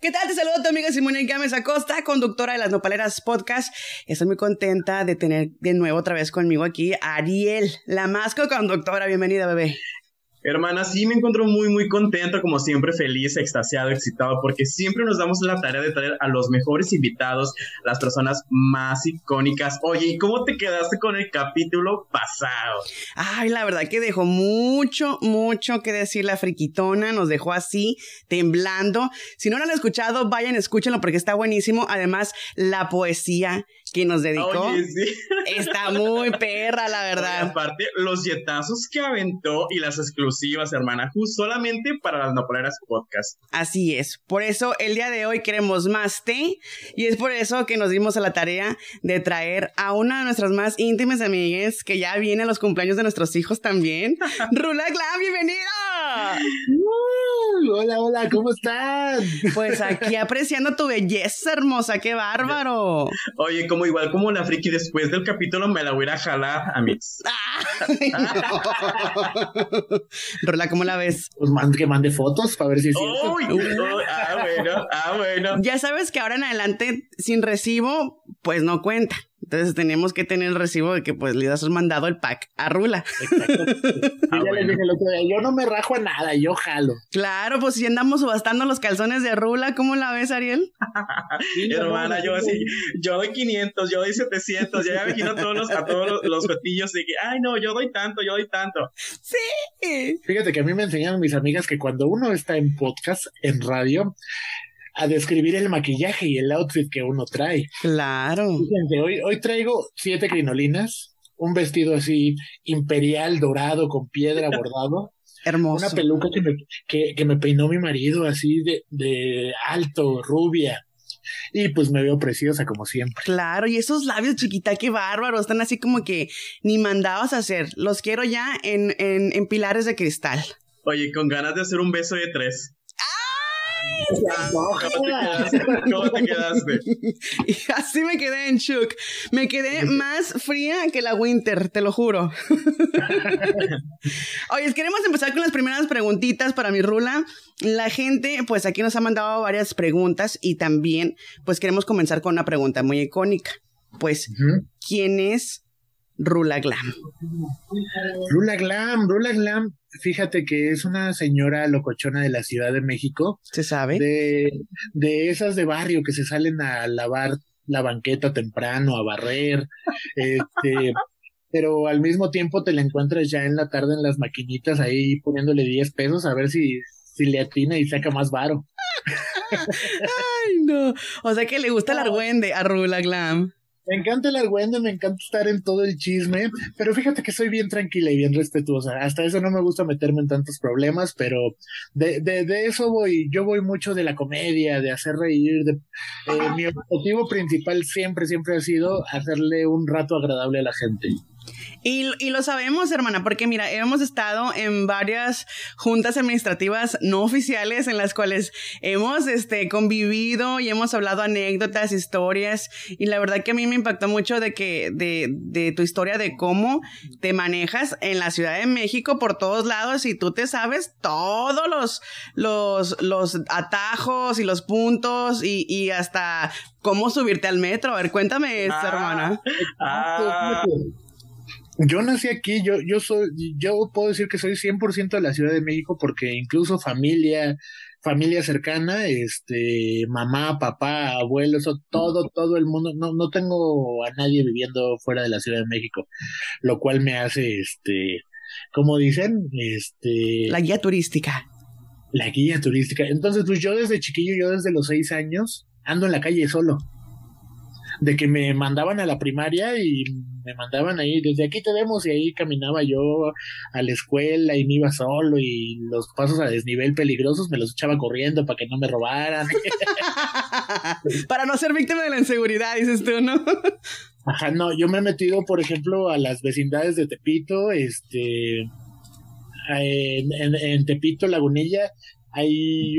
¿Qué tal? Te saludo tu amiga Simone Gámez Acosta, conductora de las Nopaleras Podcast. Estoy muy contenta de tener de nuevo otra vez conmigo aquí a Ariel Lamasco, conductora. Bienvenida, bebé. Hermana, sí me encuentro muy contento, como siempre, feliz, extasiado, excitado, porque siempre nos damos la tarea de traer a los mejores invitados, las personas más icónicas. Oye, ¿y cómo te quedaste con el capítulo pasado? Ay, la verdad que dejó mucho que decir la friquitona, nos dejó así, temblando. Si no lo han escuchado, vayan, escúchenlo, porque está buenísimo. Además, la poesía que nos dedicó. Oye, sí. Está muy perra, la verdad. Oye, aparte, los yetazos que aventó y las exclusivas, hermana, solamente para las Nopaleras Podcast. Así es. Por eso el día de hoy queremos más té, y es por eso que nos dimos a la tarea de traer a una de nuestras más íntimas amigas, que ya viene a los cumpleaños de nuestros hijos también. Rula Glam, bienvenida. Hola, ¿cómo están? Pues aquí apreciando tu belleza hermosa, qué bárbaro. Oye, como igual como la friki después del capítulo me la voy a jalar a mix. No. Rola, ¿cómo la ves? Pues que mande fotos para ver si es cierto. Bueno. Ya sabes que ahora en adelante sin recibo pues no cuenta. Entonces tenemos que tener el recibo de que pues le has mandado el pack a Rula. Exacto. Yo no me rajo a nada, yo jalo. Claro, pues si andamos subastando los calzones de Rula, ¿cómo la ves, Ariel? Sí, hermana, yo así, yo doy 500, yo doy 700, ya me imagino a todos los cotillos de que, ay no, yo doy tanto. Sí. Fíjate que a mí me enseñaron mis amigas que cuando uno está en podcast, en radio, a describir el maquillaje y el outfit que uno trae. Claro. Fíjense, hoy traigo 7 crinolinas, un vestido así imperial, dorado, con piedra bordado. Hermoso. Una peluca que me peinó mi marido, así de alto, rubia. Y pues me veo preciosa como siempre. Claro, y esos labios, chiquita, qué bárbaro. Están así como que ni mandabas a hacer. Los quiero ya en pilares de cristal. Oye, con ganas de hacer un beso de 3. ¿Cómo te quedaste? Y así me quedé en shock. Me quedé más fría que la Winter, te lo juro. Oye, queremos empezar con las primeras preguntitas para mi Rula. La gente, pues aquí nos ha mandado varias preguntas y también, pues queremos comenzar con una pregunta muy icónica. Pues, ¿quién es Rula Glam? Rula Glam, fíjate que es una señora locochona de la Ciudad de México. ¿Se sabe? De esas de barrio que se salen a lavar la banqueta temprano, a barrer, pero al mismo tiempo te la encuentras ya en la tarde en las maquinitas ahí poniéndole 10 pesos a ver si le atina y saca más varo. Ay, no. O sea que le gusta el argüende a Rula Glam. Me encanta el argüende, me encanta estar en todo el chisme, pero fíjate que soy bien tranquila y bien respetuosa. Hasta eso no me gusta meterme en tantos problemas, pero de eso voy. Yo voy mucho de la comedia, de hacer reír. Mi objetivo principal siempre ha sido hacerle un rato agradable a la gente. Y lo sabemos, hermana, porque mira, hemos estado en varias juntas administrativas no oficiales en las cuales hemos convivido y hemos hablado anécdotas, historias, y la verdad que a mí me impactó mucho de tu historia de cómo te manejas en la Ciudad de México por todos lados y tú te sabes todos los atajos y los puntos y hasta cómo subirte al metro. A ver, cuéntame esto, hermana. Yo nací aquí, yo puedo decir que soy 100% de la Ciudad de México porque incluso familia cercana, mamá, papá, abuelos, todo el mundo, no tengo a nadie viviendo fuera de la Ciudad de México, lo cual me hace, como dicen, la guía turística. La guía turística. Entonces, pues yo desde chiquillo, yo desde los 6 años, ando en la calle solo. De que me mandaban a la primaria y me mandaban ahí, desde aquí te vemos, y ahí caminaba yo a la escuela y me iba solo y los pasos a desnivel peligrosos me los echaba corriendo para que no me robaran. Para no ser víctima de la inseguridad, dices tú, ¿no? Ajá, no, yo me he metido, por ejemplo, a las vecindades de Tepito, en Tepito, Lagunilla, hay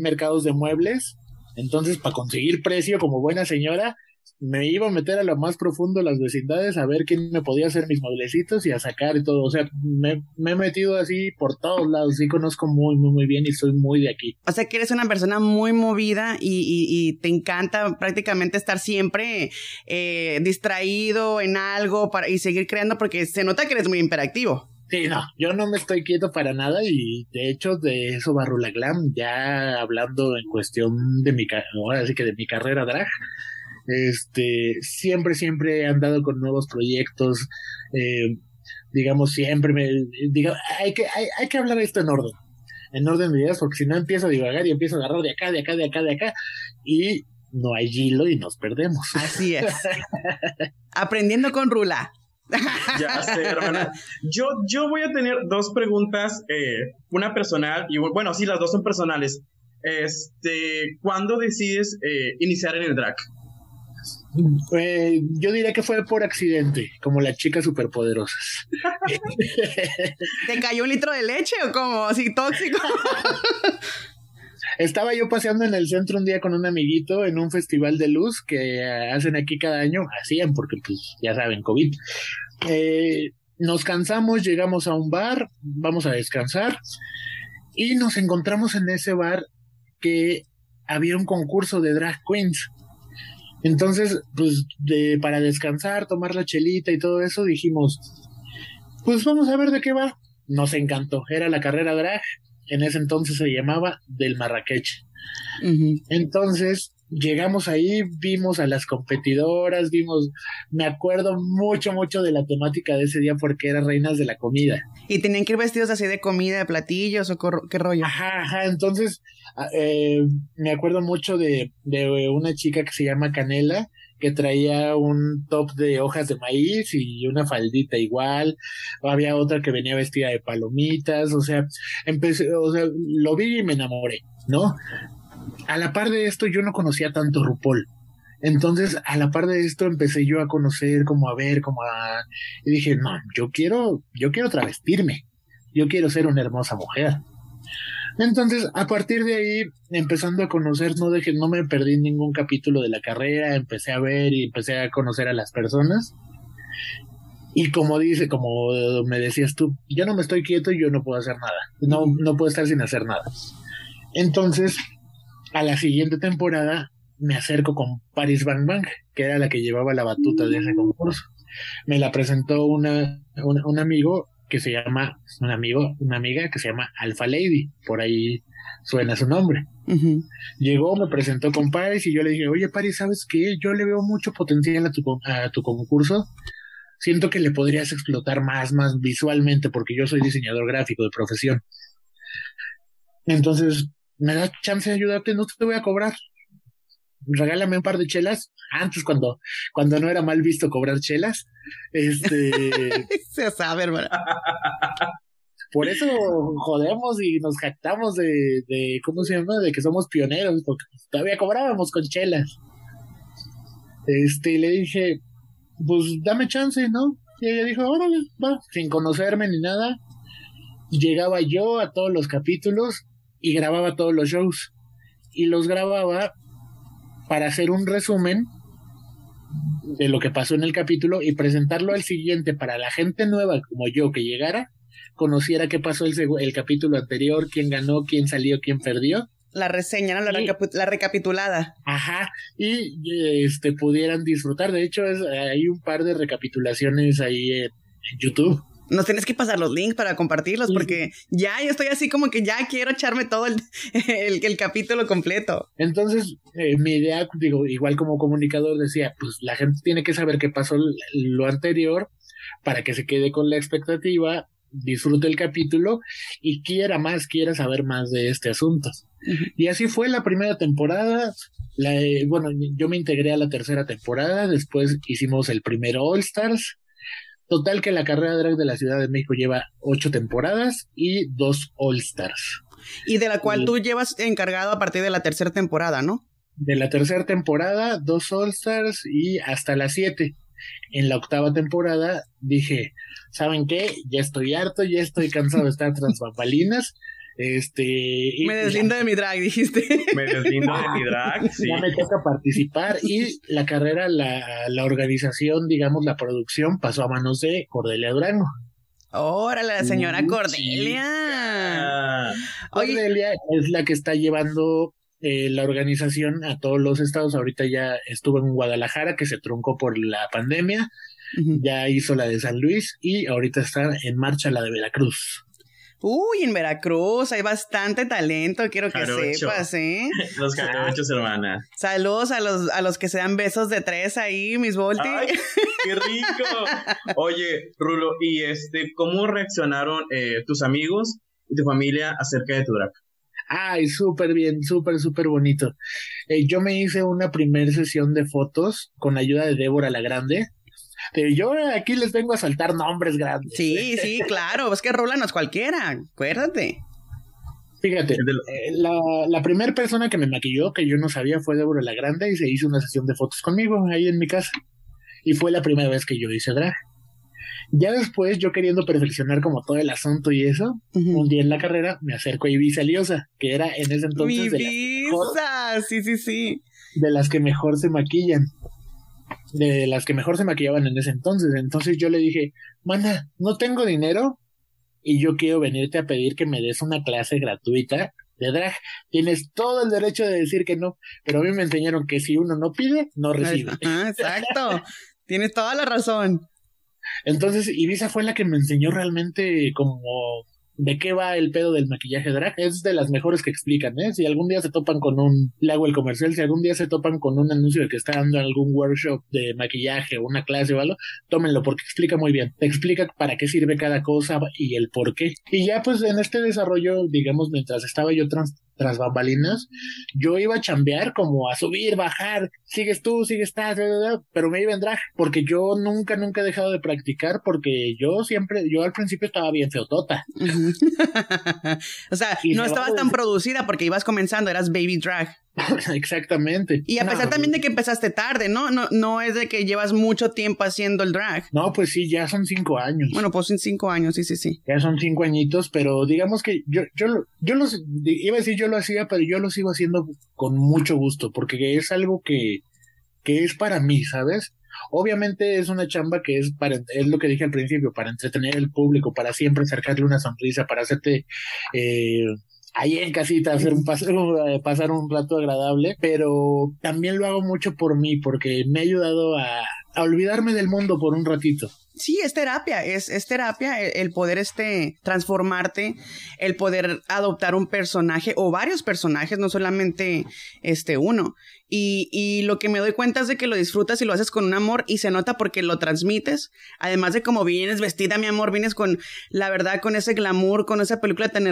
mercados de muebles, entonces para conseguir precio como buena señora, me iba a meter a lo más profundo de las vecindades a ver quién me podía hacer mis mueblecitos y a sacar y todo. O sea, me he metido así por todos lados. Sí conozco muy, muy, muy bien y soy muy de aquí. O sea, que eres una persona muy movida y te encanta prácticamente estar siempre distraído en algo para, y seguir creando, porque se nota que eres muy hiperactivo. Sí, no, yo no me estoy quieto para nada y de hecho de eso va Rula Glam, ya hablando en cuestión de mi ahora sí que de mi carrera drag. Siempre he andado con nuevos proyectos, digamos, siempre me digo, hay que hablar esto en orden de ideas, porque si no empiezo a divagar y empiezo a agarrar de acá y no hay hilo y nos perdemos. Así es. Aprendiendo con Rula. Ya sé, hermana. Yo voy a tener dos preguntas, una personal y bueno, sí, las dos son personales. ¿Cuándo decides iniciar en el drag? Yo diría que fue por accidente, como las chicas superpoderosas. ¿Te cayó un litro de leche o cómo? ¿Así tóxico? Estaba yo paseando en el centro un día con un amiguito en un festival de luz que hacen aquí cada año, hacían porque pues ya saben, COVID. Nos cansamos, llegamos a un bar, vamos a descansar y nos encontramos en ese bar que había un concurso de drag queens. Entonces, pues, para descansar, tomar la chelita y todo eso, dijimos, pues vamos a ver de qué va. Nos encantó, era la carrera drag, en ese entonces se llamaba del Marrakech. Uh-huh. Entonces, llegamos ahí, vimos a las competidoras, me acuerdo mucho de la temática de ese día porque era reinas de la comida. ¿Y tenían que ir vestidos así de comida, de platillos o qué rollo? Ajá, entonces... me acuerdo mucho de una chica que se llama Canela, que traía un top de hojas de maíz y una faldita igual. Había otra que venía vestida de palomitas. O sea, lo vi y me enamoré, ¿no? A la par de esto yo no conocía tanto RuPaul. Entonces, a la par de esto empecé yo a conocer, y dije, no, yo quiero travestirme. Yo quiero ser una hermosa mujer. Entonces, a partir de ahí, empezando a conocer, no me perdí ningún capítulo de la carrera, empecé a ver y empecé a conocer a las personas. Y como me decías tú, yo no me estoy quieto y yo no puedo hacer nada. No puedo estar sin hacer nada. Entonces, a la siguiente temporada me acerco con Paris Bang Bang, que era la que llevaba la batuta de ese concurso. Me la presentó una amiga que se llama Alpha Lady, por ahí suena su nombre. Uh-huh. Llegó, me presentó con Paris y yo le dije, oye Paris, ¿sabes qué? Yo le veo mucho potencial a tu concurso, siento que le podrías explotar más visualmente, porque yo soy diseñador gráfico de profesión. Entonces, ¿me da chance de ayudarte? No te voy a cobrar. Regálame un par de chelas. Antes, cuando no era mal visto cobrar chelas. Se sabe, hermano. Por eso jodemos y nos jactamos de ¿cómo se llama? De que somos pioneros, porque todavía cobrábamos con chelas. Y le dije, pues dame chance, ¿no? Y ella dijo, órale, va, sin conocerme ni nada. Llegaba yo a todos los capítulos y grababa todos los shows. Y los grababa para hacer un resumen de lo que pasó en el capítulo y presentarlo al siguiente para la gente nueva como yo que llegara, conociera qué pasó el capítulo anterior, quién ganó, quién salió, quién perdió. La reseña, ¿no? La recapitulada. Ajá, y pudieran disfrutar. De hecho, hay un par de recapitulaciones ahí en YouTube. Nos tienes que pasar los links para compartirlos, porque ya yo estoy así como que ya quiero echarme todo el capítulo completo. Entonces, mi idea, igual como comunicador decía, pues la gente tiene que saber qué pasó lo anterior para que se quede con la expectativa, disfrute el capítulo y quiera saber más de este asunto. Y así fue la primera temporada. Yo me integré a la tercera temporada, después hicimos el primer All Stars. Total que la carrera drag de la Ciudad de México lleva 8 temporadas y 2 All Stars. Y de la cual tú llevas encargado a partir de la tercera temporada, ¿no? De la tercera temporada, 2 All Stars y hasta las 7. En la 8ª temporada dije, ¿saben qué? Ya estoy harto, ya estoy cansado de estar tras bambalinas. Me deslindo de mi drag, dijiste. Me deslindo de mi drag, sí. Ya me toca participar. Y la carrera, la organización, digamos, la producción pasó a manos de Cordelia Durango. ¡Órale, la señora Cordelia! Cordelia es la que está llevando la organización a todos los estados. Ahorita ya estuvo en Guadalajara, que se truncó por la pandemia. Ya hizo la de San Luis y ahorita está en marcha la de Veracruz. Uy, en Veracruz hay bastante talento, quiero que sepas, ¿eh? Los jarochos, hermana. Saludos a los que se dan besos de tres ahí, mis Volti. ¡Ay, qué rico! Oye, Rulo, ¿y cómo reaccionaron tus amigos y tu familia acerca de tu drag? Ay, súper bien, súper, súper bonito. Yo me hice una primera sesión de fotos con la ayuda de Débora la Grande. Yo aquí les vengo a saltar nombres grandes. Sí, sí, claro, es que Rula no es cualquiera, acuérdate. Fíjate, la primera persona que me maquilló, que yo no sabía, fue Débora la Grande, y se hizo una sesión de fotos conmigo ahí en mi casa. Y fue la primera vez que yo hice drag. Ya después, yo queriendo perfeccionar como todo el asunto y eso, un día en la carrera me acerco a Ibiza Liosa, que era en ese entonces Ibiza, sí. De las que mejor se maquillan. De las que mejor se maquillaban en ese entonces. Entonces yo le dije, mana, no tengo dinero y yo quiero venirte a pedir que me des una clase gratuita de drag. Tienes todo el derecho de decir que no, pero a mí me enseñaron que si uno no pide, no recibe. Exacto, tienes toda la razón. Entonces Ibiza fue la que me enseñó realmente como de qué va el pedo del maquillaje drag. Es de las mejores que explican, ¿eh? Si algún día se topan con le hago el comercial, si algún día se topan con un anuncio de que está dando algún workshop de maquillaje o una clase o algo, tómenlo porque explica muy bien. Te explica para qué sirve cada cosa y el por qué. Y ya pues en este desarrollo, digamos, mientras estaba yo tras bambalinas, yo iba a chambear como a subir, bajar, sigues tú, sigues estás, pero me iba en drag, porque yo nunca he dejado de practicar, porque yo al principio estaba bien feotota. O sea, y no estabas tan producida porque ibas comenzando, eras baby drag. Exactamente. Y a pesar también de que empezaste tarde, ¿no? No es de que llevas mucho tiempo haciendo el drag. No, pues sí, ya son 5 años. Bueno, pues son 5 años, sí. Ya son 5 añitos, pero digamos que yo lo hacía, pero yo lo sigo haciendo con mucho gusto, porque es algo que es para mí, ¿sabes? Obviamente es una chamba que es lo que dije al principio, para entretener al público, para siempre sacarle una sonrisa, para hacerte ahí en casita hacer pasar un rato agradable, pero también lo hago mucho por mí, porque me ha ayudado a olvidarme del mundo por un ratito. Sí, es terapia, es terapia el poder transformarte, el poder adoptar un personaje o varios personajes, no solamente uno. Y lo que me doy cuenta es de que lo disfrutas y lo haces con un amor y se nota porque lo transmites. Además de cómo vienes vestida, mi amor, vienes con, la verdad, con ese glamour, con esa peluca tan,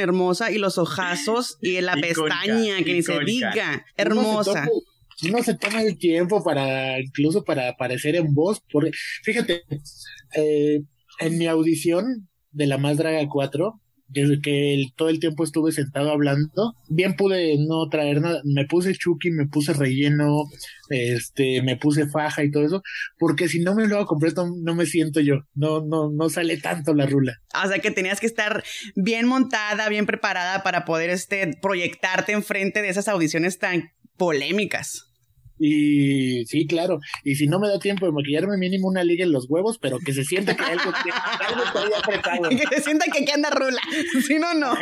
hermosa y los ojazos y la pestaña que ni se diga, hermosa. Uno se toma el tiempo incluso para aparecer en voz. Porque, fíjate, en mi audición de La Más Draga 4, desde que todo el tiempo estuve sentado hablando, bien pude no traer nada. Me puse chuki, me puse relleno, me puse faja y todo eso, porque si no me lo hago completo, no me siento yo. No sale tanto la Rula. O sea que tenías que estar bien montada, bien preparada para poder proyectarte enfrente de esas audiciones tan polémicas. Y sí, claro. Y si no me da tiempo de maquillarme, mínimo una liga en los huevos, pero que se sienta que algo todavía apretado. Que se sienta que aquí anda Rula. Si no, no.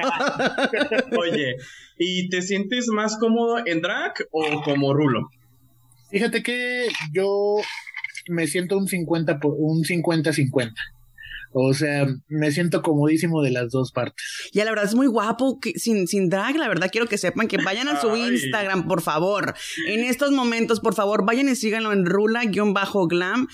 Oye, ¿y te sientes más cómodo en drag o como Rulo? Fíjate que yo me siento un 50-50. O sea, me siento comodísimo de las dos partes. Y la verdad es muy guapo, que sin drag, la verdad quiero que sepan que vayan a su Instagram, por favor. En estos momentos, por favor, vayan y síganlo en Rula-Glam.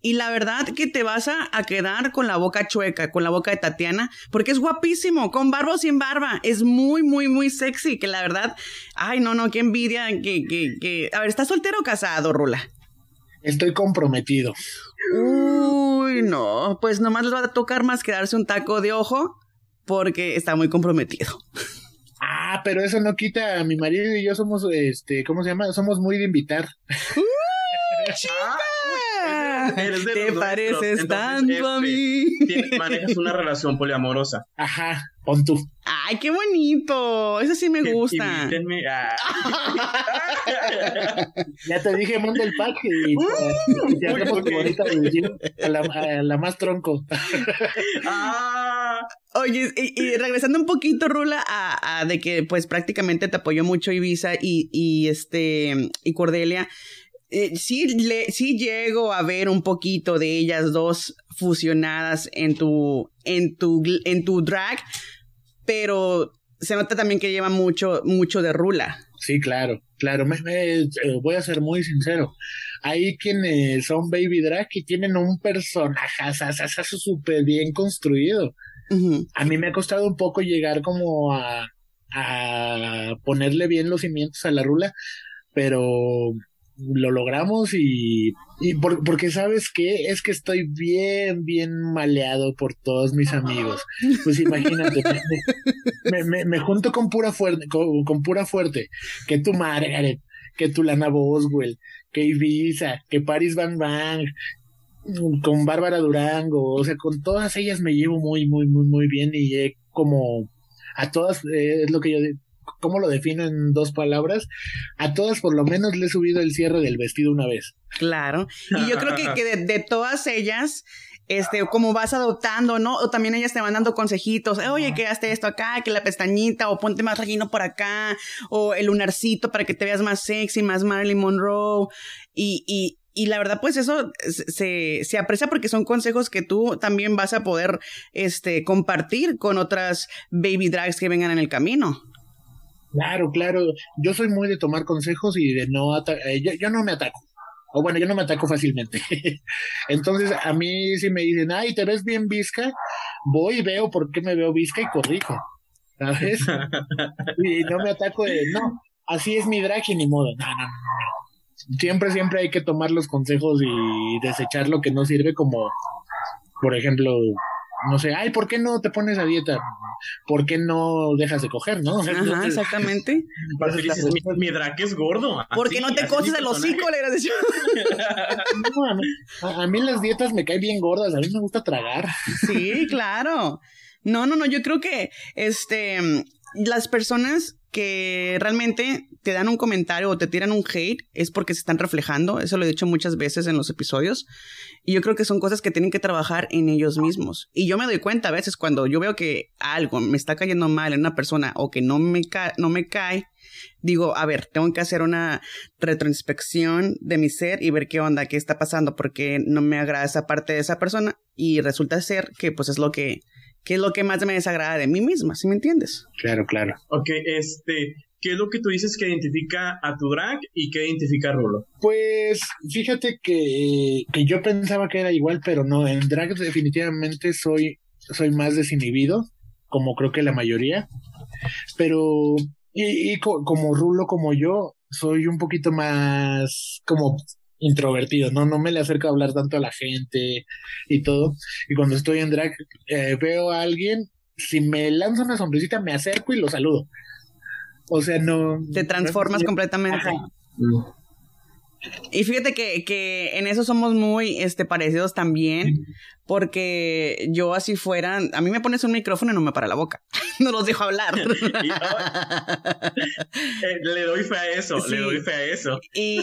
Y la verdad que te vas a quedar con la boca chueca, con la boca de Tatiana, porque es guapísimo, con barba o sin barba. Es muy, muy, muy sexy, que la verdad, ay, no, qué envidia, que... A ver, ¿estás soltero o casado, Rula? Estoy comprometido. Uy, no, pues nomás les va a tocar más que darse un taco de ojo porque está muy comprometido. Ah, pero eso no quita, a mi marido y yo somos, ¿cómo se llama? Somos muy de invitar. ¡Uy, chica! Ajá, eres de te pareces nuestros. Tanto entonces, a mí. Manejas una relación poliamorosa. Ajá, pon tú. Ay, qué bonito. Eso sí me gusta. Ya te dije, manda el pack y te hablo por bonita de decir a la más tronco. Ah. Oye, y regresando un poquito, Rula, a de que pues prácticamente te apoyó mucho Ibiza y Cordelia. Sí llego a ver un poquito de ellas dos fusionadas en tu drag, pero se nota también que lleva mucho de Rula. Sí, claro. Voy a ser muy sincero. Hay quienes son baby drag que tienen un personaje súper bien construido. Uh-huh. A mí me ha costado un poco llegar como a ponerle bien los cimientos a la Rula, pero lo logramos porque ¿sabes qué? Es que estoy bien maleado por todos mis amigos. Pues imagínate, me junto con pura fuerte, que tu Margaret, que tu Lana Boswell, que Ibiza, que Paris Bang Bang, con Bárbara Durango, o sea, con todas ellas me llevo muy bien y como a todas, es lo que yo ¿cómo lo defino en dos palabras? A todas por lo menos le he subido el cierre del vestido una vez. Claro, y yo creo que de todas ellas, como vas adoptando, ¿no? O también ellas te van dando consejitos, oye, que hazte esto acá, que la pestañita, o ponte más relleno por acá, o el lunarcito para que te veas más sexy, más Marilyn Monroe, y la verdad, pues eso se aprecia porque son consejos que tú también vas a poder compartir con otras baby drags que vengan en el camino. Claro. Yo soy muy de tomar consejos y de no atacar. Yo no me ataco. O bueno, yo no me ataco fácilmente. Entonces, a mí si me dicen, ay, te ves bien visca, voy y veo por qué me veo visca y corrijo, ¿sabes? Y no me ataco de, no, así es mi drag y ni modo. No. Siempre hay que tomar los consejos y desechar lo que no sirve, como, por ejemplo, no sé, ay, ¿por qué no te pones a dieta? ¿Por qué no dejas de coger, no? Ajá, exactamente. Mi drag es gordo. ¿Por qué no te coces el hocico? No, a mí las dietas me caen bien gordas. A mí me gusta tragar. Sí, claro. No, yo creo que las personas que realmente te dan un comentario o te tiran un hate es porque se están reflejando. Eso lo he dicho muchas veces en los episodios. Y yo creo que son cosas que tienen que trabajar en ellos mismos. Y yo me doy cuenta a veces cuando yo veo que algo me está cayendo mal en una persona o que no me cae, digo, a ver, tengo que hacer una retroinspección de mi ser y ver qué onda, qué está pasando, porque no me agrada esa parte de esa persona. Y resulta ser que pues es lo que es lo que más me desagrada de mí misma, ¿sí me entiendes? Claro. Ok, ¿qué es lo que tú dices que identifica a tu drag y qué identifica a Rulo? Pues, fíjate que yo pensaba que era igual, pero no, en drag definitivamente soy más desinhibido, como creo que la mayoría, pero, y como Rulo, como yo, soy un poquito más como introvertido, no me le acerco a hablar tanto a la gente y todo. Y cuando estoy en drag, veo a alguien, si me lanza una sonrisita, me acerco y lo saludo. O sea, no. Te transformas completamente. Ajá. Y fíjate que en eso somos muy parecidos también, porque yo así fuera, a mí me pones un micrófono y no me para la boca, no los dejo hablar. Le doy fe a eso, sí.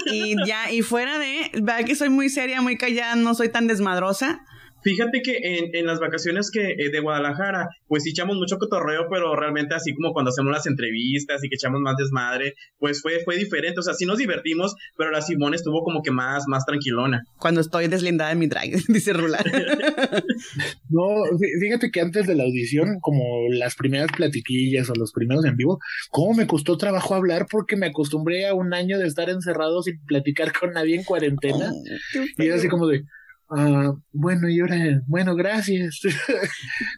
Y ya, y fuera de, ¿verdad que soy muy seria, muy callada, no soy tan desmadrosa? Fíjate que en las vacaciones de Guadalajara, pues sí echamos mucho cotorreo, pero realmente así como cuando hacemos las entrevistas y que echamos más desmadre, pues fue diferente. O sea, sí nos divertimos, pero la Simone estuvo como que más tranquilona. Cuando estoy deslindada en mi drag, dice Rula. No, fíjate que antes de la audición, como las primeras platiquillas o los primeros en vivo, cómo me costó trabajo hablar porque me acostumbré a un año de estar encerrado sin platicar con nadie en cuarentena. Y era así como de... bueno, y ahora, bueno, gracias.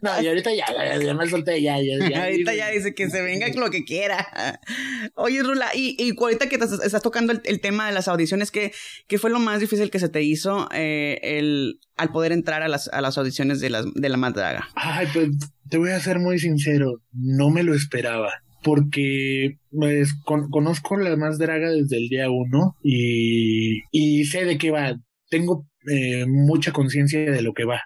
No, y ahorita ya me solté, ya. Ahorita ya dice que se venga lo que quiera. Oye, Rula, y ahorita que estás tocando el tema de las audiciones, ¿qué fue lo más difícil que se te hizo al poder entrar a las audiciones de La Más Draga? Ay, pues te voy a ser muy sincero, no me lo esperaba. Porque pues, conozco La Más Draga desde el día 1 y sé de qué va. Tengo mucha conciencia de lo que va.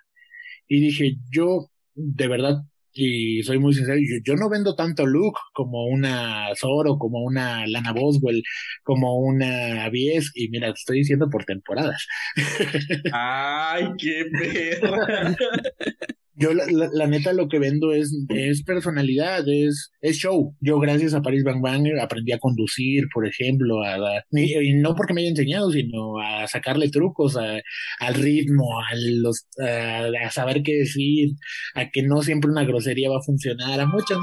Y dije, yo de verdad, y soy muy sincero, yo no vendo tanto look como una Zoro, como una Lana Boswell, como una Bies, y mira, te estoy diciendo por temporadas. ¡Ay, qué perra! Yo la neta lo que vendo es personalidad, es show. Yo gracias a Paris Bang Bang aprendí a conducir, por ejemplo, y no porque me haya enseñado, sino a sacarle trucos al ritmo, a saber qué decir, a que no siempre una grosería va a funcionar, a muchas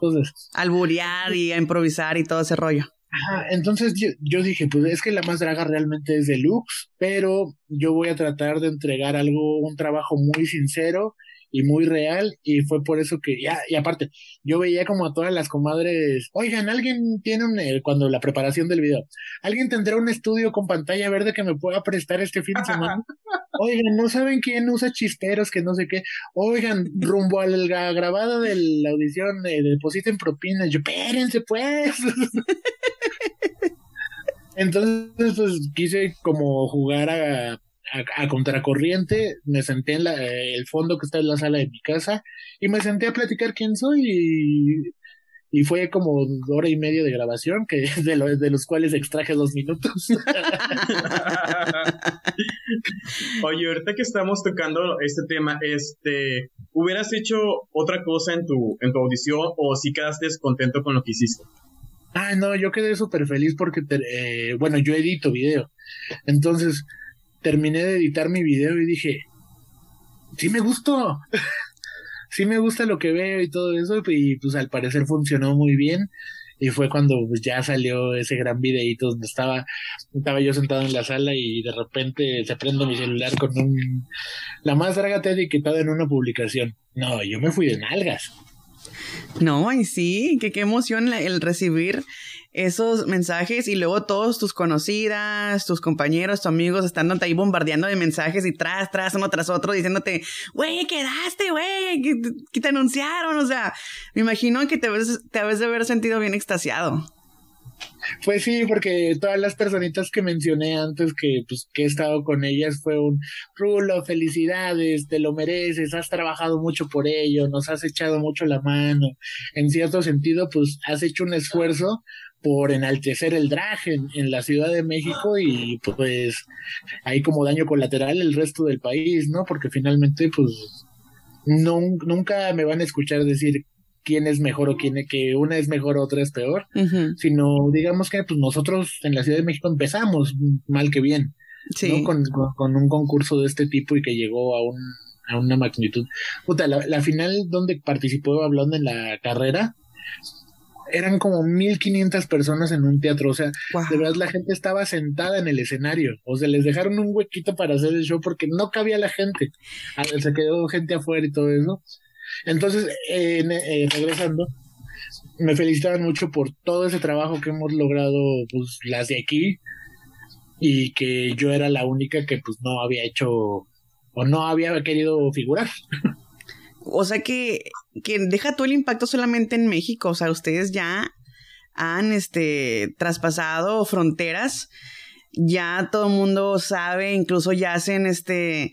cosas. Alburear y a improvisar y todo ese rollo. Ajá, entonces yo dije, pues es que La Más Draga realmente es deluxe, pero yo voy a tratar de entregar algo, un trabajo muy sincero y muy real, y fue por eso que ya, y aparte, yo veía como a todas las comadres, oigan, alguien tiene cuando la preparación del video, alguien tendrá un estudio con pantalla verde que me pueda prestar este fin de semana, oigan, no saben quién usa chisteros, que no sé qué, oigan, rumbo a la grabada de la audición, depositen propinas, yo, espérense pues. Entonces, pues, quise como jugar a contracorriente, me senté en el fondo que está en la sala de mi casa y me senté a platicar quién soy y fue como 1.5 horas de grabación, que de los cuales extraje 2 minutos. Oye, ahorita que estamos tocando este tema, ¿hubieras hecho otra cosa en tu audición o si quedaste descontento con lo que hiciste? Ah, no, yo quedé súper feliz porque, yo edito video, entonces terminé de editar mi video y dije, sí me gustó, sí me gusta lo que veo y todo eso, y pues al parecer funcionó muy bien, y fue cuando pues, ya salió ese gran videíto donde estaba yo sentado en la sala y de repente se prende mi celular con La Más Draga te etiquetada en una publicación. No, yo me fui de nalgas. No, y sí, qué emoción el recibir esos mensajes y luego todos tus conocidas, tus compañeros, tus amigos estándote ahí bombardeando de mensajes y tras uno tras otro diciéndote, güey, quedaste, güey, que te anunciaron, o sea, me imagino que te habías de haber sentido bien extasiado. Pues sí, porque todas las personitas que mencioné antes que he estado con ellas fue un Rulo, felicidades, te lo mereces, has trabajado mucho por ello, nos has echado mucho la mano, en cierto sentido pues has hecho un esfuerzo por enaltecer el drag en la Ciudad de México y pues hay como daño colateral el resto del país, ¿no? Porque finalmente pues nunca me van a escuchar decir quién es mejor o que una es mejor o otra es peor, sino digamos que pues nosotros en la Ciudad de México empezamos mal que bien, sí, ¿no? Con un concurso de este tipo y que llegó a una magnitud. Puta, la final donde participó hablando en la carrera, eran como 1,500 personas en un teatro, o sea, wow, de verdad la gente estaba sentada en el escenario, o sea, les dejaron un huequito para hacer el show porque no cabía la gente, se quedó gente afuera y todo eso. Entonces, regresando, me felicitaban mucho por todo ese trabajo que hemos logrado, pues, las de aquí, y que yo era la única que, pues, no había hecho, o no había querido figurar. O sea que deja todo el impacto solamente en México, o sea, ustedes ya han, traspasado fronteras, ya todo el mundo sabe, incluso ya hacen, hacen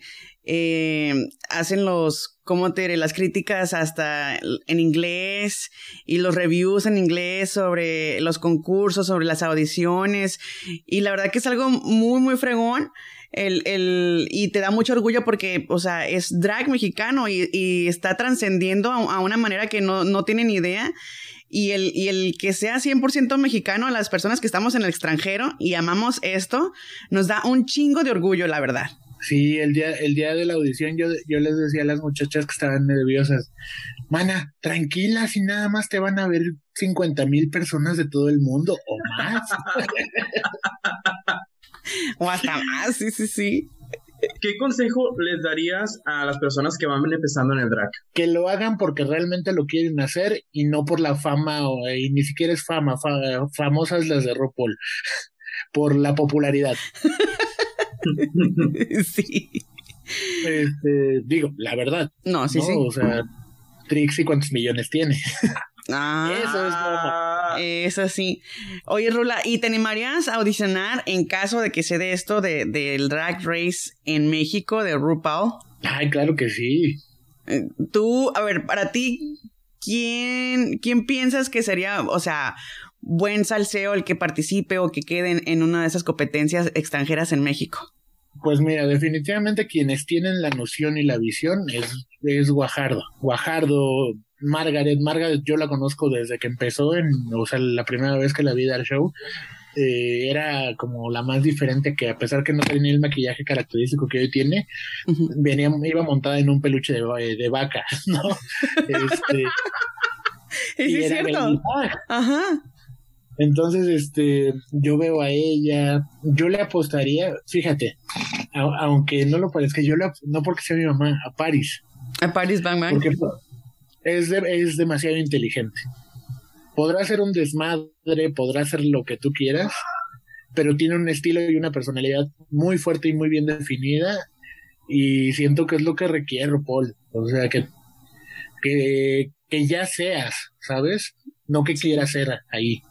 las críticas hasta en inglés y los reviews en inglés sobre los concursos, sobre las audiciones, y la verdad que es algo muy, muy fregón, y te da mucho orgullo porque, o sea, es drag mexicano y está trascendiendo a una manera que no tienen idea. Y el que sea 100% mexicano, las personas que estamos en el extranjero y amamos esto, nos da un chingo de orgullo, la verdad. Sí, el día de la audición yo les decía a las muchachas que estaban nerviosas, mana, tranquila, si nada más te van a ver 50,000 personas de todo el mundo o más. O hasta más, sí. ¿Qué consejo les darías a las personas que van empezando en el drag? Que lo hagan porque realmente lo quieren hacer y no por la fama, y ni siquiera es fama, famosas las de RuPaul, por la popularidad. Sí. Digo, la verdad. No, sí, ¿no? Sí. O sea, Trixie, ¿cuántos millones tiene? Ah, eso es así. Oye, Rula, ¿y te animarías a audicionar en caso de que se dé esto del Drag Race en México de RuPaul? Ay, claro que sí. Tú, a ver, para ti, ¿quién piensas que sería, o sea, buen salseo el que participe o que quede en una de esas competencias extranjeras en México? Pues mira, definitivamente quienes tienen la noción y la visión es Guajardo. Guajardo, Margaret, yo la conozco desde que empezó, o sea, la primera vez que la vi dar show, era como la más diferente, que a pesar que no tenía el maquillaje característico que hoy tiene, uh-huh, iba montada en un peluche de vaca, ¿no? Y sí, es cierto. Ajá. Entonces, yo veo a ella, yo le apostaría, fíjate, aunque no lo parezca, no porque sea mi mamá, a Paris. A Paris Bang Bang. Porque es demasiado inteligente. Podrá ser un desmadre, podrá ser lo que tú quieras, pero tiene un estilo y una personalidad muy fuerte y muy bien definida, y siento que es lo que requiere Paul. O sea, que ya seas, ¿sabes? No que quieras ser ahí.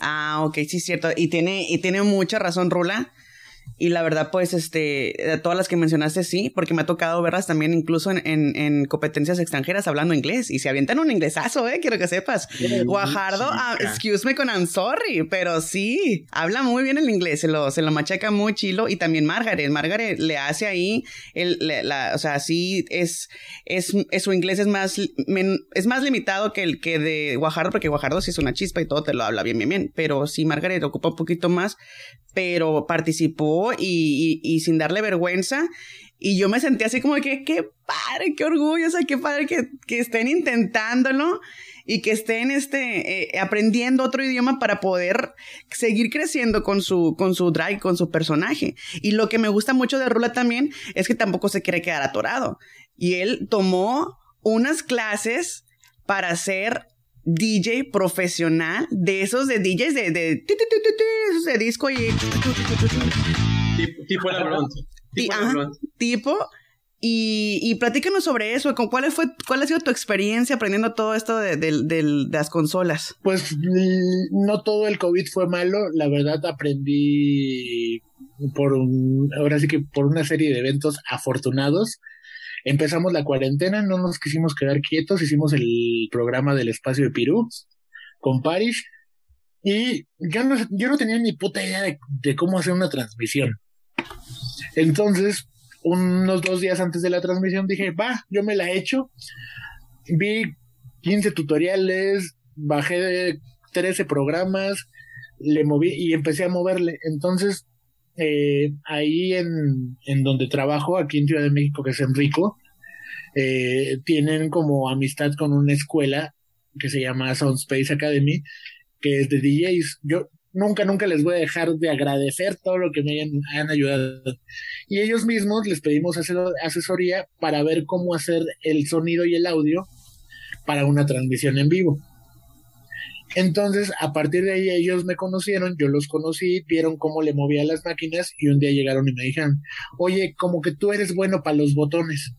Ah, ok, sí, cierto. Y tiene mucha razón, Rula. Y la verdad, pues, todas las que mencionaste, sí, porque me ha tocado verlas también incluso en competencias extranjeras hablando inglés. Y se avientan un inglesazo, quiero que sepas. Guajardo, excuse me con I'm sorry, pero sí, habla muy bien el inglés, se lo machaca muy chilo. Y también Margaret le hace ahí, o sea, sí, es su inglés es más limitado que el que de Guajardo, porque Guajardo sí es una chispa y todo te lo habla bien, bien, bien. Pero sí, Margaret ocupa un poquito más, pero participó. Y sin darle vergüenza, y yo me sentí así como que qué padre, qué orgullo, o sea, qué padre que estén intentándolo y que estén aprendiendo otro idioma para poder seguir creciendo con su drag, con su personaje. Y lo que me gusta mucho de Rula también es que tampoco se quiere quedar atorado, y él tomó unas clases para ser DJ profesional, de esos de DJs de disco y tipo la bronca. Y platícanos sobre eso. ¿Cuál ha sido tu experiencia aprendiendo todo esto de las consolas? Pues no todo el COVID fue malo. La verdad, aprendí ahora sí que por una serie de eventos afortunados. Empezamos la cuarentena, no nos quisimos quedar quietos, hicimos el programa del espacio de Pirú con Paris, y yo no tenía ni puta idea de cómo hacer una transmisión. Entonces, unos 2 días antes de la transmisión dije, yo me la echo. Vi 15 tutoriales, bajé 13 programas, le moví y empecé a moverle. Entonces, ahí en donde trabajo, aquí en Ciudad de México, que es en Rico, tienen como amistad con una escuela que se llama Sound Space Academy, que es de DJs. Yo nunca les voy a dejar de agradecer todo lo que me han ayudado. Y ellos mismos les pedimos asesoría para ver cómo hacer el sonido y el audio para una transmisión en vivo. Entonces, a partir de ahí ellos me conocieron, yo los conocí, vieron cómo le movía las máquinas, y un día llegaron y me dijeron, oye, como que tú eres bueno para los botones,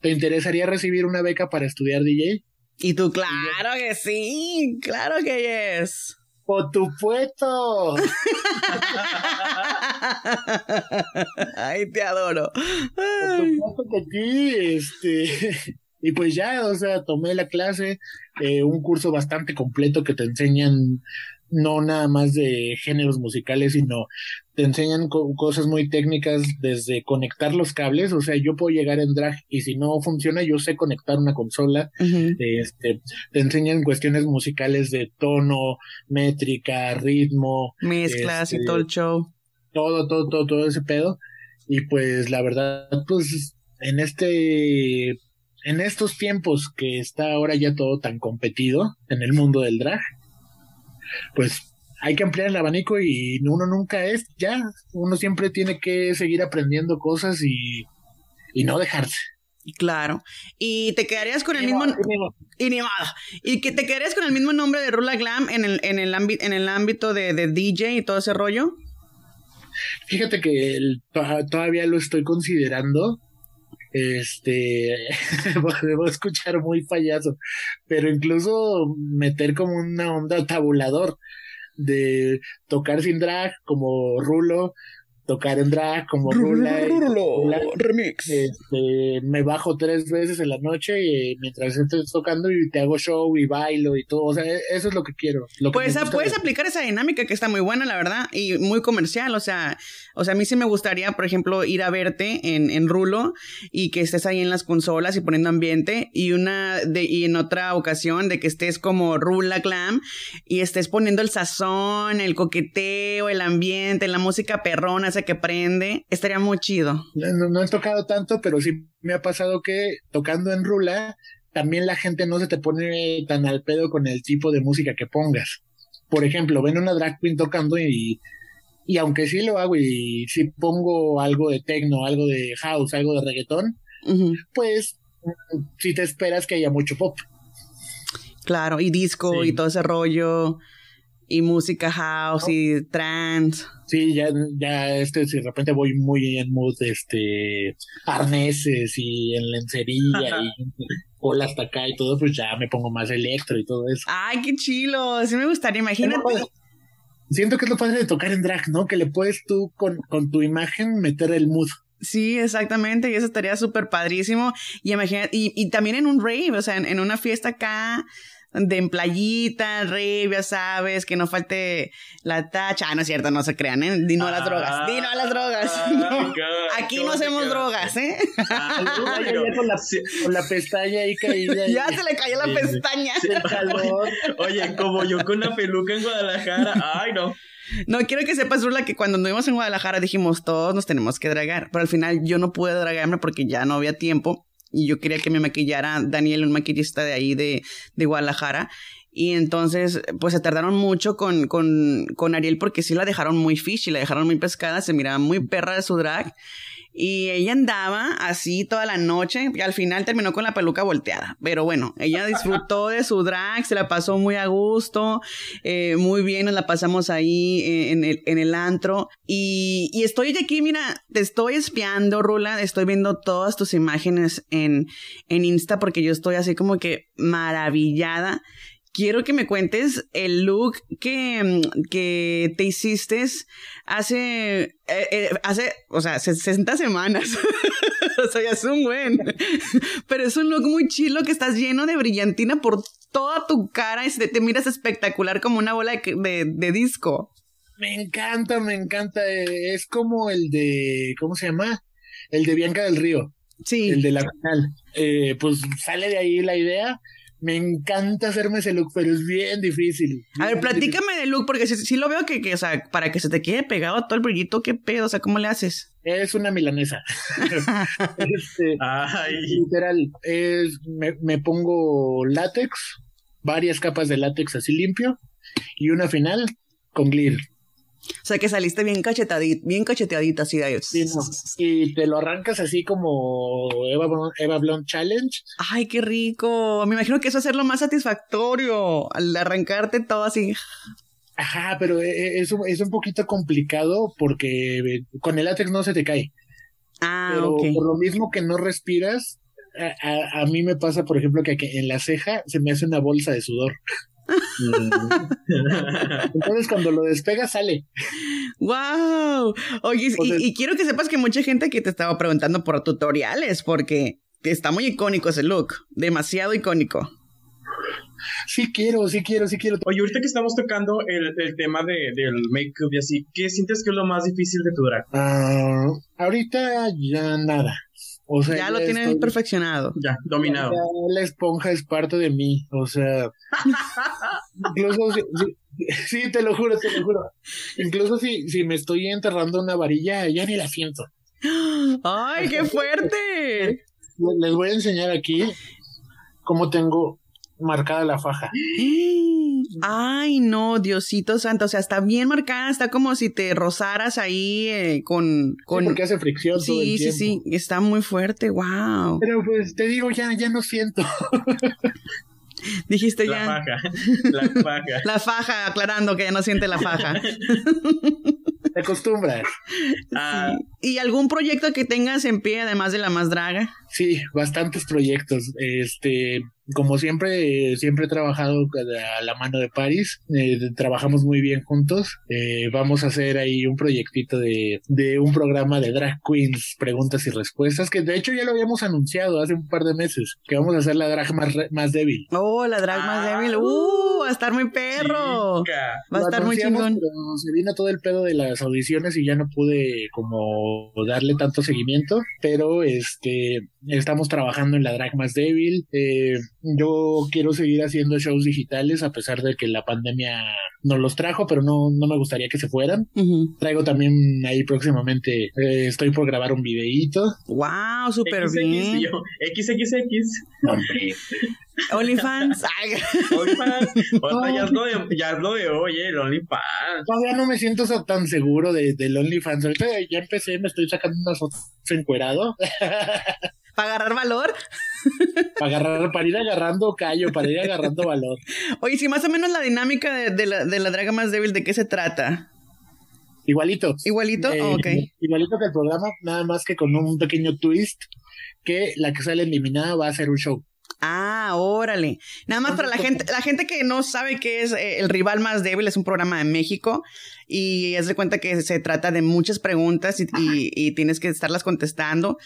¿te interesaría recibir una beca para estudiar DJ? Y tú, claro que sí, claro que yes. ¡Por tu puesto! Ay, te adoro. Ay. Por tu puesto que sí, Y pues ya, o sea, tomé la clase, un curso bastante completo que te enseñan no nada más de géneros musicales, sino te enseñan cosas muy técnicas, desde conectar los cables. O sea, yo puedo llegar en drag y si no funciona, yo sé conectar una consola. Uh-huh. Te enseñan cuestiones musicales de tono, métrica, ritmo, mezclas y todo el show. Todo ese pedo. Y pues la verdad, pues en estos tiempos que está ahora ya todo tan competido en el mundo del drag, pues hay que ampliar el abanico, y uno nunca es ya, uno siempre tiene que seguir aprendiendo cosas y no dejarse. Claro. ¿Y te quedarías con el mismo nombre de Rula Glam en el ámbito de DJ y todo ese rollo? Fíjate que todavía lo estoy considerando. Debo escuchar muy payaso, pero incluso meter como una onda tabulador de tocar sin drag como Rulo, tocar en drag como Rula, remix, me bajo 3 veces en la noche y mientras estoy tocando y te hago show y bailo y todo, o sea, eso es lo que quiero. Puedes aplicar esa dinámica que está muy buena, la verdad, y muy comercial, o sea, a mí sí me gustaría, por ejemplo, ir a verte en Rulo y que estés ahí en las consolas y poniendo ambiente, y en otra ocasión de que estés como Rula Glam y estés poniendo el sazón, el coqueteo, el ambiente, la música perrona esa que prende, estaría muy chido. No he tocado tanto, pero sí me ha pasado que tocando en Rula también la gente no se te pone tan al pedo con el tipo de música que pongas. Por ejemplo, ven una drag queen tocando y aunque sí lo hago y sí pongo algo de techno, algo de house, algo de reggaetón, uh-huh, pues sí te esperas que haya mucho pop. Claro, y disco, sí, y todo ese rollo, y música house, ¿no? Y trance. Sí, ya, si de repente voy muy en mood, arneses y en lencería, ajá, y cola hasta acá y todo, pues ya me pongo más electro y todo eso. ¡Ay, qué chilo! Sí me gustaría, imagínate. Siento que es lo padre de tocar en drag, ¿no? Que le puedes tú con tu imagen meter el mood. Sí, exactamente, y eso estaría súper padrísimo. Y imagínate, y también en un rave, o sea, en una fiesta acá, de en playita, rey, ya sabes, que no falte la tacha. Ah, no es cierto, no se crean, ¿eh? Dino a las drogas. Dino a las drogas. No. Aquí no hacemos drogas, ¿eh? Con la pestaña ahí caída. Ya se le cayó la pestaña. Oye, como yo con la peluca en Guadalajara. Ay, no. No, quiero que sepas, Rula, que cuando nos vimos en Guadalajara dijimos, todos nos tenemos que dragar. Pero al final yo no pude dragarme porque ya no había tiempo. Y yo quería que me maquillara Daniel, un maquillista de ahí de Guadalajara. Y entonces, pues se tardaron mucho con Ariel porque sí la dejaron muy fishy, la dejaron muy pescada, se miraba muy perra de su drag. Y ella andaba así toda la noche y al final terminó con la peluca volteada. Pero bueno, ella disfrutó de su drag, se la pasó muy a gusto, muy bien, nos la pasamos ahí en el antro. Y estoy de aquí, mira, te estoy espiando, Rula, estoy viendo todas tus imágenes en Insta porque yo estoy así como que maravillada. Quiero que me cuentes el look que te hiciste hace, o sea, 60 semanas. O sea, ya es un buen. Pero es un look muy chilo que estás lleno de brillantina por toda tu cara y te miras espectacular como una bola de disco. Me encanta. Es como el de, ¿cómo se llama? El de Bianca del Río. Sí. El de la final. Pues sale de ahí la idea. Me encanta hacerme ese look, pero es bien difícil. A ver, platícame del look, porque sí lo veo que, o sea, para que se te quede pegado todo el brillito, ¿qué pedo? O sea, ¿cómo le haces? Es una milanesa. Ay. Literal, me pongo látex, varias capas de látex así limpio, y una final con glitter. O sea, que saliste bien cacheteadita así de ahí. Sí, no. Y te lo arrancas así como Eva Blonde Challenge. ¡Ay, qué rico! Me imagino que eso va a ser lo más satisfactorio, al arrancarte todo así. Ajá, pero es un poquito complicado porque con el látex no se te cae. Ah, pero okay. Por lo mismo que no respiras, a mí me pasa, por ejemplo, que en la ceja se me hace una bolsa de sudor. Entonces cuando lo despegas sale. ¡Wow! Oye, entonces, y quiero que sepas que mucha gente que te estaba preguntando por tutoriales, porque está muy icónico ese look, demasiado icónico. Sí quiero. Oye, ahorita que estamos tocando el tema del make-up y así, ¿qué sientes que es lo más difícil de tu drag? Ahorita ya nada. O sea, ya lo tienen perfeccionado. Ya, dominado. La esponja es parte de mí, o sea, incluso sí, te lo juro. Incluso si me estoy enterrando una varilla, ya ni la siento. ¡Ay, qué fuerte! Les voy a enseñar aquí cómo tengo marcada la faja. Ay, no, Diosito santo, o sea, está bien marcada, está como si te rozaras ahí con... Sí, porque hace fricción todo el tiempo. Sí, está muy fuerte, wow. Pero pues te digo, ya no siento. Dijiste la ya. La faja. La faja, aclarando que ya no siente la faja. Te acostumbras. ¿Y algún proyecto que tengas en pie además de La Más Draga? Sí, bastantes proyectos. Como siempre, siempre he trabajado a la mano de Paris. Trabajamos muy bien juntos. Vamos a hacer ahí un proyectito de un programa de drag queens, preguntas y respuestas, que de hecho ya lo habíamos anunciado hace un par de meses, que vamos a hacer la drag más débil. ¡Oh, la drag más débil! ¡Va a estar muy perro! Chica. Va a estar muy chingón. Pero se vino todo el pedo de las audiciones y ya no pude como darle tanto seguimiento, pero estamos trabajando en la drag más débil. Yo quiero seguir haciendo shows digitales a pesar de que la pandemia no los trajo, pero no me gustaría que se fueran. Uh-huh. Traigo también ahí próximamente, estoy por grabar un videíto. ¡Wow! ¡Súper bien! XXX. Hombre. OnlyFans. OnlyFans. Ya lo veo, oye, el OnlyFans. Todavía no me siento tan seguro del OnlyFans. Ahorita ya empecé, me estoy sacando unas fotos encuerado. ¿Para agarrar valor? Para ir agarrando callo, para ir agarrando valor. Oye, si más o menos la dinámica de la draga más débil, ¿de qué se trata? Igualito. ¿Igualito? Okay. Igualito que el programa, nada más que con un pequeño twist, que la que sale eliminada va a hacer un show. Ah, órale. Nada más para la gente que no sabe qué es El Rival Más Débil, es un programa de México y haz de cuenta que se trata de muchas preguntas y tienes que estarlas contestando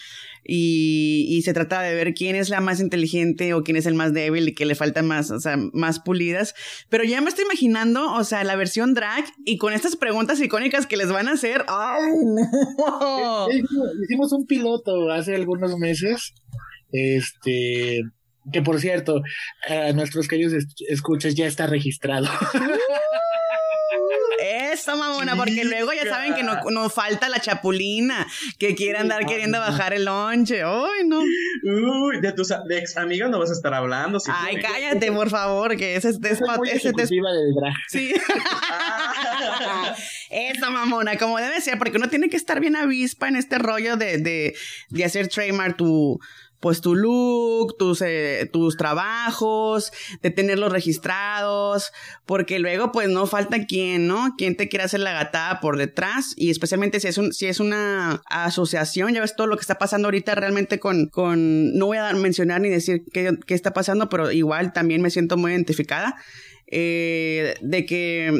y se trata de ver quién es la más inteligente o quién es el más débil y que le faltan más, o sea, más pulidas. Pero ya me estoy imaginando, o sea, la versión drag y con estas preguntas icónicas que les van a hacer. ¡Ay, no! Hicimos un piloto hace algunos meses. Que por cierto, a nuestros queridos escuchas ya está registrado. Eso, mamona, porque luego ya saben que no falta la chapulina que quiere andar queriendo bajar el lonche. ¡Ay, no! Uy, de tus ex amigas no vas a estar hablando. Si Ay, cállate, por favor, que Sí. Eso, mamona, como debe ser, porque uno tiene que estar bien avispa en este rollo de hacer trademark tu look, tus trabajos, de tenerlos registrados, porque luego pues no falta quien, ¿no? Quien te quiera hacer la gatada por detrás, y especialmente si es una asociación, ya ves todo lo que está pasando ahorita realmente con no voy a mencionar ni decir qué está pasando, pero igual también me siento muy identificada, de que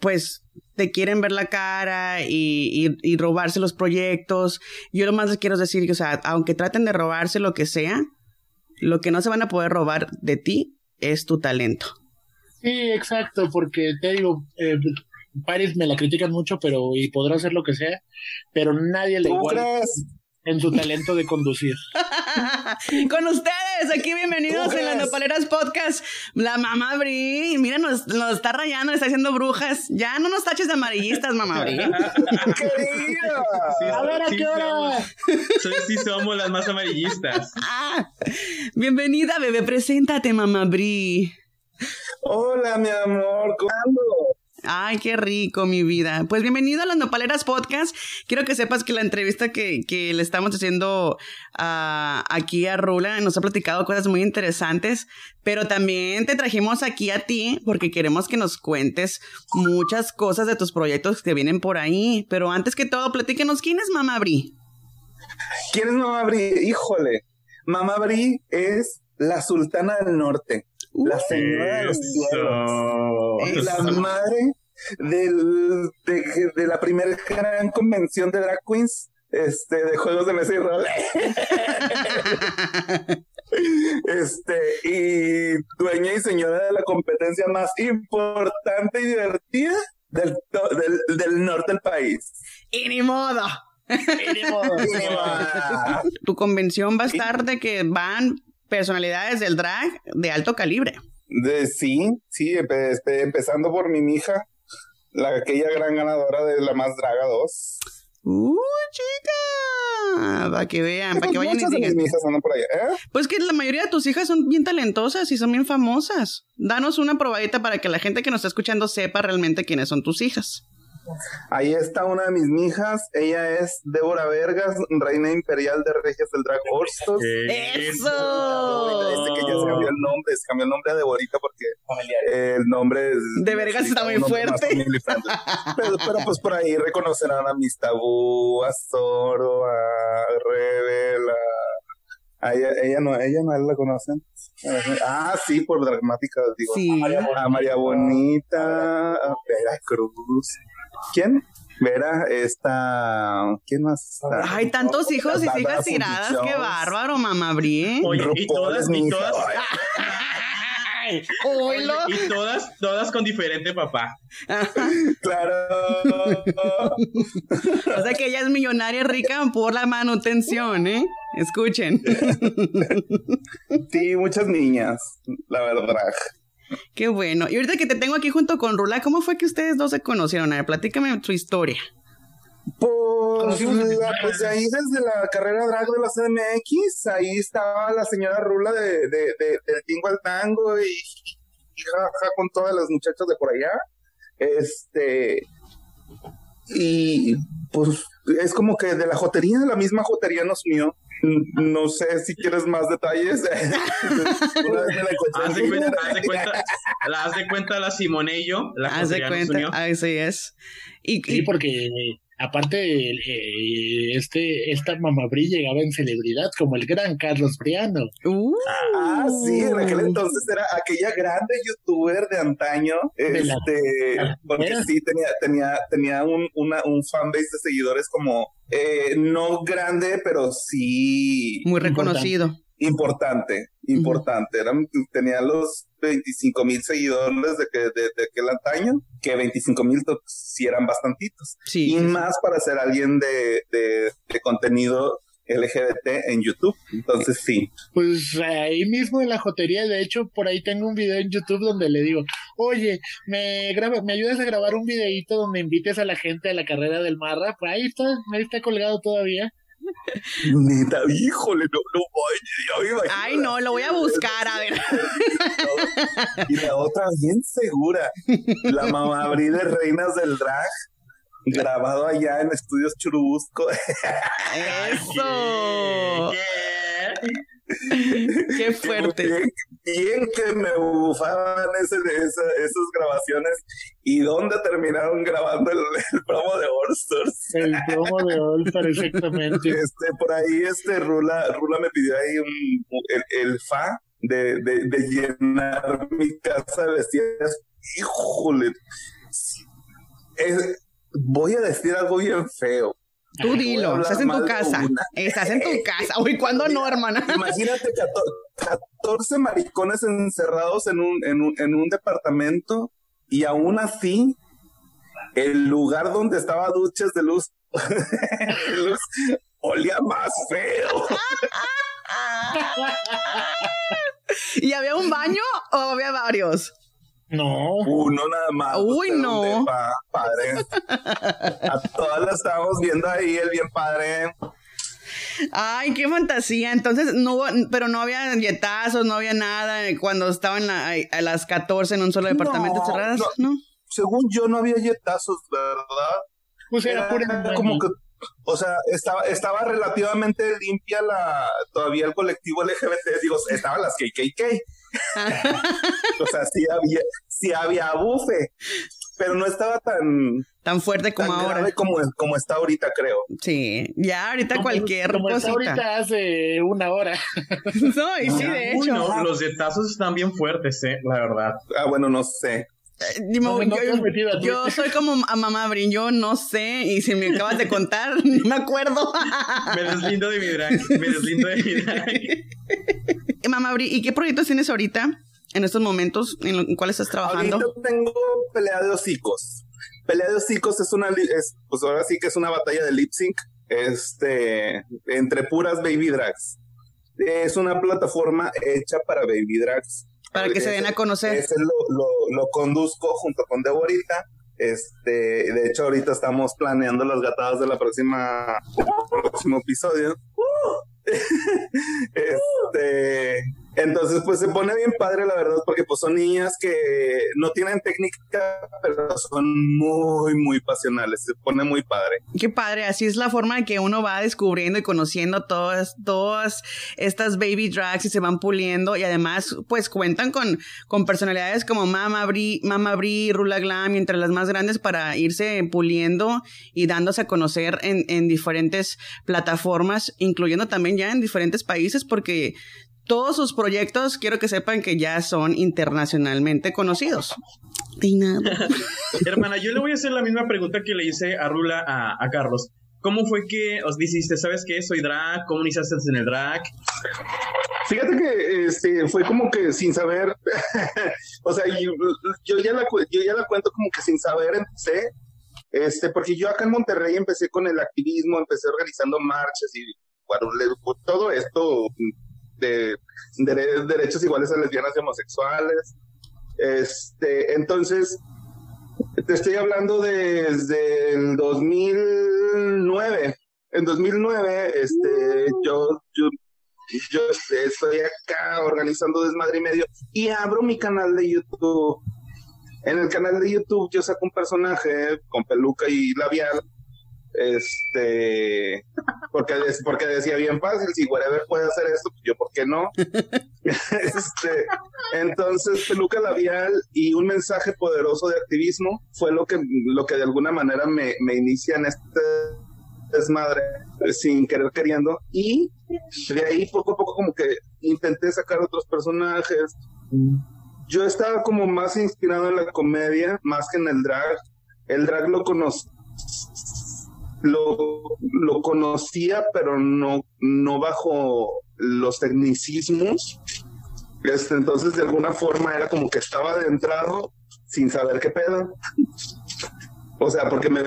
pues te quieren ver la cara y robarse los proyectos. Yo lo más les quiero decir que, o sea, aunque traten de robarse lo que sea, lo que no se van a poder robar de ti es tu talento. Sí, exacto, porque te digo, Paris me la critican mucho, pero y podrá hacer lo que sea, pero nadie le iguala en su talento de conducir. Con ustedes, aquí bienvenidos en las Nopaleras Podcast, la Mamá Bri. Mira, nos está rayando, está haciendo brujas. Ya no nos taches de amarillistas, Mamá Bri. ¡Querida! Sí, a ver, ¿a qué hora? Sí somos las más amarillistas. Bienvenida, bebé, preséntate, Mamá Bri. Hola, mi amor, ¿cómo andas? Ay, qué rico, mi vida. Pues bienvenido a las Nopaleras Podcast. Quiero que sepas que la entrevista que le estamos haciendo aquí a Rula nos ha platicado cosas muy interesantes, pero también te trajimos aquí a ti porque queremos que nos cuentes muchas cosas de tus proyectos que vienen por ahí. Pero antes que todo, platíquenos, ¿quién es Mamá Bri? ¿Quién es Mamá Bri? Híjole, Mamá Bri es la sultana del norte. La señora de los cielos, la madre de la primera gran convención de drag queens, de Juegos de Mesa y Roles. Y dueña y señora de la competencia más importante y divertida del norte del país. Y ni modo. Tu convención va a estar de que van personalidades del drag de alto calibre. Sí, empezando por mi mija, aquella gran ganadora de La Más Draga 2. ¡Chica! Para que vean, para que vayan y digan. Mis hijas andan por allá, ¿eh? Pues que la mayoría de tus hijas son bien talentosas y son bien famosas. Danos una probadita para que la gente que nos está escuchando sepa realmente quiénes son tus hijas. Ahí está una de mis mijas, ella es Débora Vergas, reina imperial de Reinas del Drag. ¡Eso! Este que ya se cambió el nombre a Deborita porque el nombre es, de Vergas está muy fuerte. Pero pues por ahí reconocerán a Mistabú, a Zoro, a Rebel, a ella no la conocen. Ah, sí, por dramática, digo. Sí. A María Bonita, a Vera Cruz. ¿Quién? Vera, ¿quién más? Hay tantos hijos y hijas tiradas, qué bárbaro, Mamá Bri. Oye, y todas. Y todas con diferente papá. Claro. O sea que ella es millonaria, rica por la manutención, ¿eh? Escuchen. Sí, muchas niñas, la verdad. Qué bueno. Y ahorita que te tengo aquí junto con Rula, ¿cómo fue que ustedes dos se conocieron? A ver, platícame su historia. Pues ahí desde la carrera drag de la CMX, ahí estaba la señora Rula del tingo al tango y jaja con todas las muchachas de por allá. Y pues es como que de la jotería, de la misma jotería nos unió. No sé si quieres más detalles. Haz de cuenta la Simone y yo. Haz de cuenta, así es. Sí, porque aparte esta Mamá Bri llegaba en celebridad como el gran Carlos Priano. Ah, sí, en aquel entonces era aquella grande youtuber de antaño, porque sí tenía un fanbase de seguidores como no grande, pero sí muy reconocido. Importante. Tenía los 25,000 seguidores de aquel antaño, que 25,000 sí eran bastantitos. Sí, y más para ser alguien de contenido LGBT en YouTube, entonces sí. Pues ahí mismo en la jotería, de hecho, por ahí tengo un video en YouTube donde le digo, oye, ¿me ayudas a grabar un videíto donde invites a la gente a la carrera del Marra? Pues ahí está colgado todavía. Neta, híjole, no, ay, no, lo voy a buscar, a ver. Y la otra bien segura, la Mamá Bri de Reinas del Drag, grabado allá en Estudios Churubusco. Eso. Qué fuerte. Bien que me bufaban esas grabaciones. ¿Y dónde terminaron grabando el promo de All Stars? El promo de All Stars, exactamente. Por ahí Rula me pidió ahí el fa de llenar mi casa de vestidas. Híjole, voy a decir algo bien feo. Tú dilo, estás en tu casa. Uy, ¿cuándo no, hermana? Imagínate 14 maricones encerrados en un departamento, y aún así el lugar donde estaba duchas de luz, olía más feo. ¿Y había un baño o había varios? No. Uno nada más. Uy, no. Padre. A todas las estábamos viendo ahí, el bien padre. Ay, qué fantasía. Entonces, no había yetazos, no había nada cuando estaban a las 14 en un solo departamento cerradas, ¿no? Según yo, no había yetazos, ¿verdad? Pues era pura como que, o sea, estaba relativamente limpia todavía el colectivo LGBT, digo, estaban las KKK. O sea, sí había bufe, pero no estaba tan fuerte como tan ahora, como está ahorita, creo. Sí, ya ahorita como, cualquier como cosita. Como ahorita hace una hora. No, y sí, de hecho. No, los yetazos están bien fuertes, la verdad. Ah, bueno, no sé. Yo soy como a Mamá Bri, yo no sé, y si me acabas de contar, no me acuerdo. Me deslindo de mi drag. Mamá Bri, ¿y qué proyectos tienes ahorita, en estos momentos, en cuáles estás trabajando? Ahorita tengo Pelea de Hocicos. Pelea de Hocicos es pues ahora sí que es una batalla de lip sync, entre puras baby drags. Es una plataforma hecha para baby drags. Para que se den a conocer. Ese lo conduzco junto con Deborita. De hecho, ahorita estamos planeando las gatadas de del próximo episodio. Entonces, pues se pone bien padre, la verdad, porque pues son niñas que no tienen técnica, pero son muy, muy pasionales. Se pone muy padre. Qué padre. Así es la forma en que uno va descubriendo y conociendo todas estas baby drags y se van puliendo. Y además, pues cuentan con personalidades como Mamá Bri, Rula Glam, y entre las más grandes para irse puliendo y dándose a conocer en diferentes plataformas, incluyendo también ya en diferentes países, porque todos sus proyectos, quiero que sepan que ya son internacionalmente conocidos. De nada. Hermana, yo le voy a hacer la misma pregunta que le hice a Rula a Carlos. ¿Cómo fue que os dijiste, sabes qué, soy drag? ¿Cómo iniciaste en el drag? Fíjate que fue como que sin saber. O sea, yo ya la cuento como que sin saber empecé. Porque yo acá en Monterrey empecé con el activismo, empecé organizando marchas y todo esto de derechos iguales a lesbianas y homosexuales. Entonces, te estoy hablando desde el 2009. En 2009, yo estoy acá organizando Desmadre y Medio y abro mi canal de YouTube. En el canal de YouTube yo saco un personaje con peluca y labial. Porque decía bien fácil, si whatever puede hacer esto, pues yo por qué no. Entonces peluca labial y un mensaje poderoso de activismo fue lo que de alguna manera me inicia en este desmadre, sin querer queriendo, y de ahí poco a poco como que intenté sacar otros personajes. Yo estaba como más inspirado en la comedia más que en el drag. El drag lo conocía, pero no bajo los tecnicismos. Entonces, de alguna forma, era como que estaba adentrado sin saber qué pedo. O sea, porque me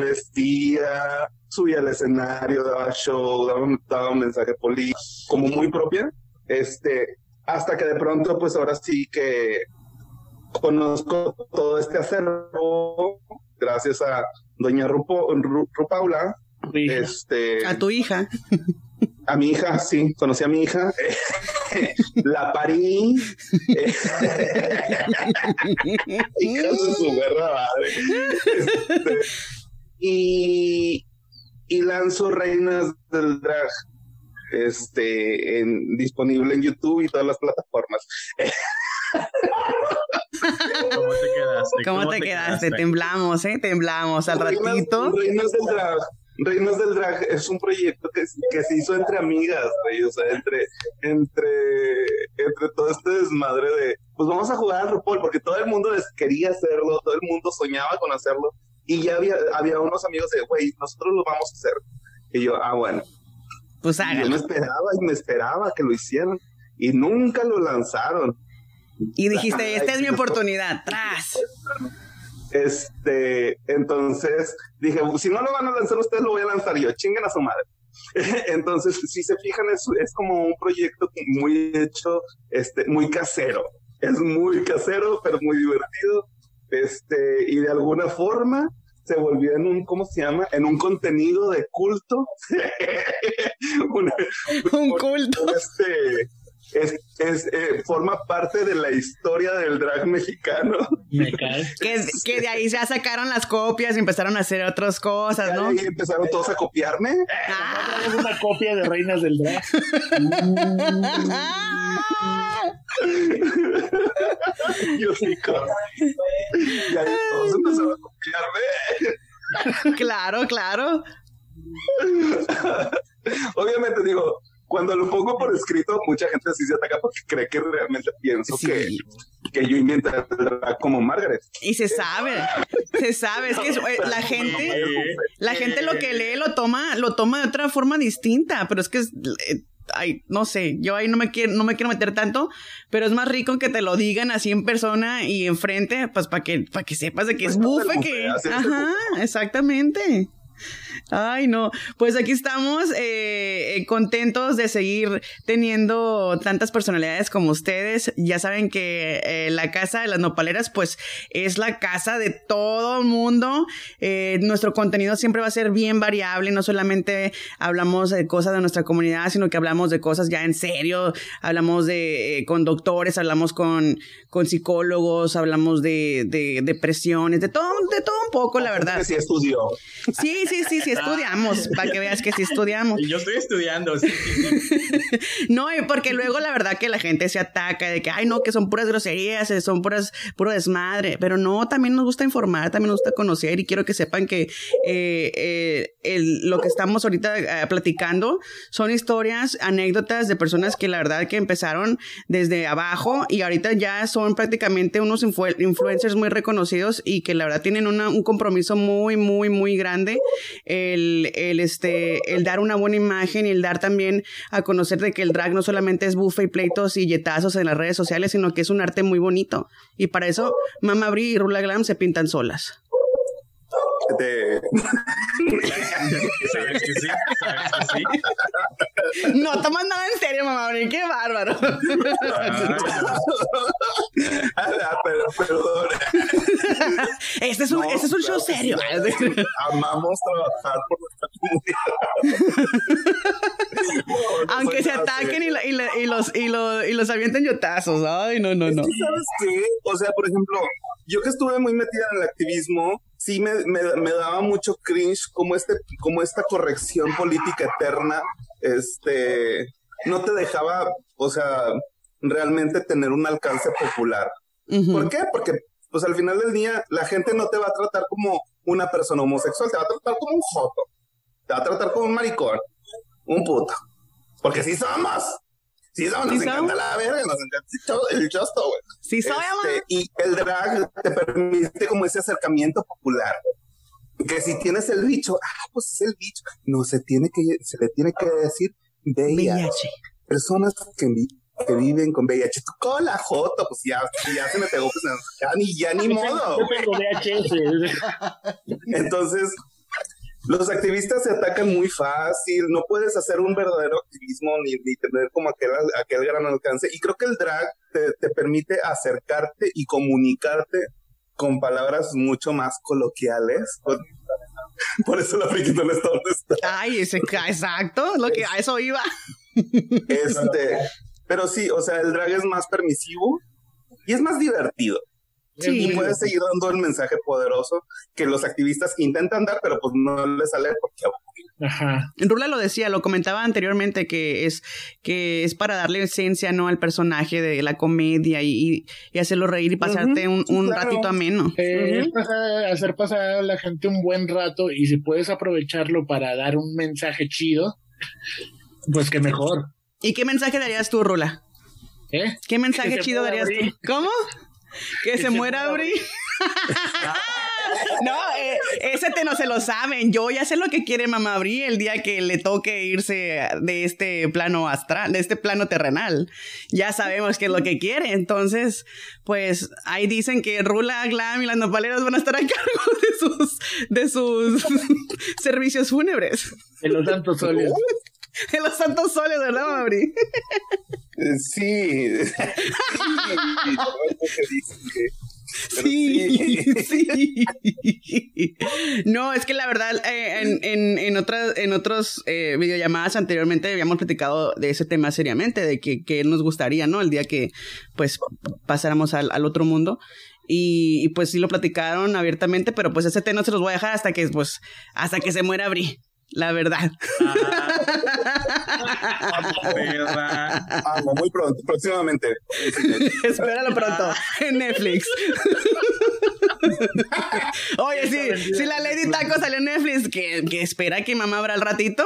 vestía, subía al escenario, daba show, daba un mensaje político, como muy propia. Hasta que de pronto, pues ahora sí que conozco todo este acervo, gracias a doña Rupaula, a tu hija, a mi hija, sí, conocí a mi hija, la parí, hija de su verga madre, y lanzo Reinas del Drag, disponible en YouTube y todas las plataformas. ¿Cómo te quedaste? Temblamos, temblamos al ratito. Reinas del Drag es un proyecto que se hizo entre amigas, güey. O sea, entre todo este desmadre de, pues vamos a jugar a RuPaul, porque todo el mundo quería hacerlo, todo el mundo soñaba con hacerlo, y ya había unos amigos de, güey, nosotros lo vamos a hacer. Y yo, bueno. Pues háganlo. Yo me esperaba que lo hicieran, y nunca lo lanzaron. Y dijiste, esta es mi oportunidad, tras. Entonces dije, si no lo van a lanzar ustedes, lo voy a lanzar yo, chinguen a su madre. Entonces, si se fijan, es como un proyecto muy hecho, muy casero. Es muy casero, pero muy divertido. Y de alguna forma se volvió en un, ¿cómo se llama? En un contenido de culto. Un culto. Forma parte de la historia del drag mexicano. Me cae. Que de ahí ya sacaron las copias y empezaron a hacer otras cosas, ¿no? Y empezaron todos a copiarme. Es una copia de Reinas del Drag. Yo sí, y ahí todos empezaron a copiarme. Claro. Obviamente, digo, cuando lo pongo por escrito, mucha gente sí se ataca porque cree que realmente pienso que yo invento como Margaret. Y se sabe, es que la gente lo que lee lo toma de otra forma distinta, pero es que ay, no sé, yo ahí no me quiero meter tanto, pero es más rico que te lo digan así en persona y enfrente, pues para que sepas de que pues es bufe que, ajá, exactamente. Ay, no. Pues aquí estamos contentos de seguir teniendo tantas personalidades como ustedes. Ya saben que la casa de las nopaleras, pues, es la casa de todo el mundo. Nuestro contenido siempre va a ser bien variable. No solamente hablamos de cosas de nuestra comunidad, sino que hablamos de cosas ya en serio. Hablamos de con doctores, hablamos con psicólogos, hablamos de depresiones, de todo un poco, la verdad. Sí estudió. Sí, estudiamos, para que veas que sí estudiamos. Yo estoy estudiando, sí. No, porque luego la verdad que la gente se ataca de que, ay, no, que son puras groserías, son puro desmadre, pero no, también nos gusta informar, también nos gusta conocer, y quiero que sepan que lo que estamos ahorita platicando son historias, anécdotas de personas que la verdad que empezaron desde abajo y ahorita ya son prácticamente unos influencers muy reconocidos y que la verdad tienen un compromiso muy, muy, muy grande. El dar una buena imagen y el dar también a conocer de que el drag no solamente es bufa y pleitos y yetazos en las redes sociales, sino que es un arte muy bonito. Y para eso, Mamá Bri y Rula Glam se pintan solas. ¿Sabes que sí? No tomas nada en serio, Mamá Bri, qué bárbaro. Perdón. Este es un show serio. Amamos trabajar por nuestra comunidad. Aunque se ataquen y los avienten yotazos. Ay, no. Es que, ¿sabes qué? O sea, por ejemplo, yo que estuve muy metida en el activismo, sí me daba mucho cringe como esta corrección política eterna, no te dejaba, o sea, realmente tener un alcance popular. Uh-huh. ¿Por qué? Porque pues al final del día la gente no te va a tratar como una persona homosexual, te va a tratar como un joto, te va a tratar como un maricón, un puto. Porque sí somos, nos encanta la verga, nos encanta el justo, güey. Sí sabemos. Y el drag te permite como ese acercamiento popular. Que si tienes el bicho, pues es el bicho. No, se le tiene que decir VIH. Personas que viven con VIH. Tú con la jota, pues ya se me pegó, pues ya ni modo. Yo tengo VIH. Entonces, los activistas se atacan muy fácil, no puedes hacer un verdadero activismo ni tener como aquel gran alcance. Y creo que el drag te permite acercarte y comunicarte con palabras mucho más coloquiales. Por eso la friquita no está donde está. Ay, exacto, a eso iba. Pero sí, o sea, el drag es más permisivo y es más divertido. Sí. Y puedes seguir dando el mensaje poderoso que los activistas intentan dar, pero pues no les sale porque... Ajá. Rula lo decía, lo comentaba anteriormente, que es para darle esencia, ¿no?, al personaje de la comedia y hacerlo reír y pasarte un claro, ratito ameno. Hacer pasar a la gente un buen rato, y si puedes aprovecharlo para dar un mensaje chido, pues qué mejor. ¿Y qué mensaje darías tú, Rula? ¿Qué mensaje chido darías tú? ¿Cómo? Que se muera Bri. No, no se lo saben. Yo ya sé lo que quiere Mamá Bri el día que le toque irse de este plano astral, de este plano terrenal. Ya sabemos qué es lo que quiere. Entonces, pues ahí dicen que Rula Glam y las nopaleras van a estar a cargo de sus servicios fúnebres. En los santos soles. En los santos soles, ¿verdad, Mamá Bri? Sí. No, es que la verdad, en otras videollamadas anteriormente habíamos platicado de ese tema seriamente, de que nos gustaría, ¿no?, el día que pues pasáramos al otro mundo. Y pues sí lo platicaron abiertamente, pero pues ese tema no se los voy a dejar hasta que se muera Bri. La verdad. Muy pronto, próximamente. Espéralo pronto, en Netflix. Oye, sí, la Lady Taco salió en Netflix, que espera que mamá abra el ratito.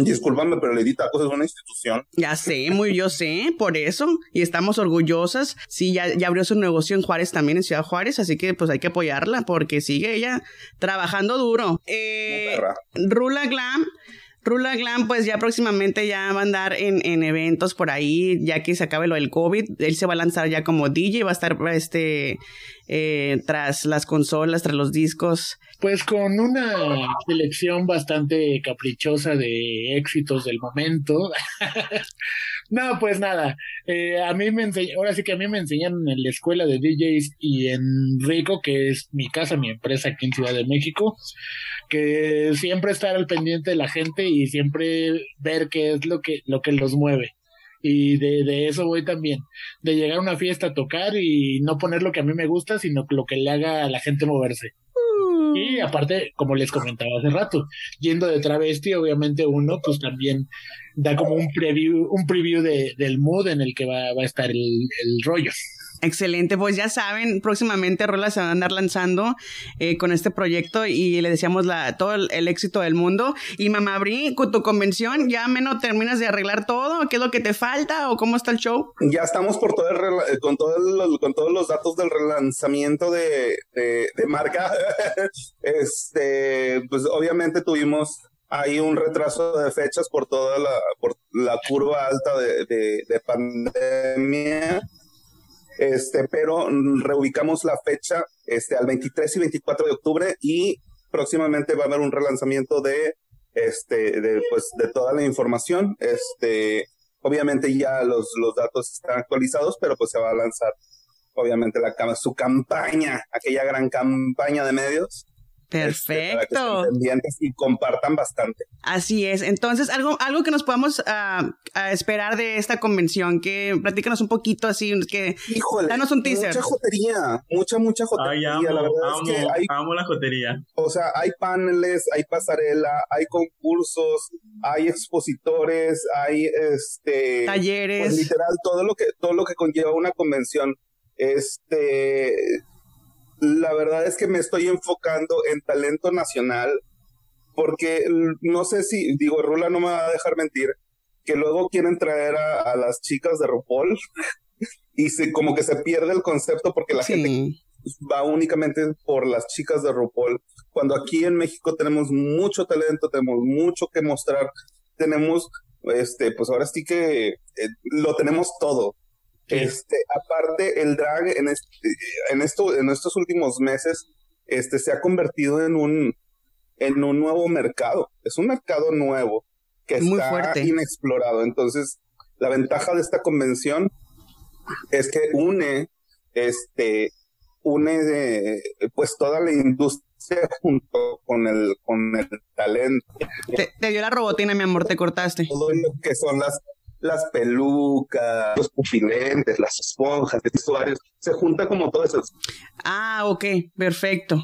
Discúlpame, pero Lady Taco es una institución. Ya sé, yo sé, por eso. Y estamos orgullosas. Sí, ya abrió su negocio en Juárez también, en Ciudad Juárez, así que pues hay que apoyarla porque sigue ella trabajando duro. Rula Glam Rula Glam, pues ya próximamente ya va a andar en eventos por ahí, ya que se acabe lo del COVID. Él se va a lanzar ya como DJ, va a estar tras las consolas, tras los discos. Pues con una selección bastante caprichosa de éxitos del momento. No, pues nada. Ahora sí que a mí me enseñaron en la escuela de DJs y en Rico, que es mi casa, mi empresa aquí en Ciudad de México, que siempre estar al pendiente de la gente y siempre ver qué es lo que los mueve. Y de eso voy también, de llegar a una fiesta a tocar y no poner lo que a mí me gusta, sino lo que le haga a la gente moverse. Y aparte, como les comentaba hace rato, yendo de travesti, obviamente uno pues también da como un preview del mood en el que va a estar el rollo. Excelente, pues ya saben, próximamente Rola se va a andar lanzando con este proyecto y le deseamos todo el éxito del mundo. Y Mamá Bri, con tu convención, ¿ya menos terminas de arreglar todo? ¿Qué es lo que te falta o cómo está el show? Ya estamos por con todos los datos del relanzamiento de marca. Pues obviamente tuvimos ahí un retraso de fechas por toda la curva alta de pandemia. Pero reubicamos la fecha al 23 y 24 de octubre y próximamente va a haber un relanzamiento de toda la información. Obviamente ya los datos están actualizados, pero pues se va a lanzar obviamente su campaña, aquella gran campaña de medios. Perfecto. Para que estén pendientes y compartan bastante. Así es. Entonces, algo que nos podamos esperar de esta convención, que platícanos un poquito así, que híjole, danos un teaser. Mucha jotería, mucha jotería. Ay, amo, la verdad es que amo la jotería. O sea, hay paneles, hay pasarela, hay concursos, hay expositores, hay talleres. Pues, literal, todo lo que conlleva una convención. La verdad es que me estoy enfocando en talento nacional porque no sé si, digo, Rula no me va a dejar mentir, que luego quieren traer a las chicas de RuPaul y como que se pierde el concepto porque la gente va únicamente por las chicas de RuPaul. Cuando aquí en México tenemos mucho talento, tenemos mucho que mostrar, tenemos, pues ahora sí que lo tenemos todo. Sí. Aparte el drag en estos últimos meses se ha convertido en un nuevo mercado. Es un mercado nuevo que muy está fuerte, inexplorado. Entonces, la ventaja de esta convención es que une pues toda la industria junto con el talento. Te dio la robotina, mi amor, te cortaste. Todo lo que son las pelucas, los pupilentes, las esponjas, los usuarios, se junta como todo eso. Ah, ok, perfecto.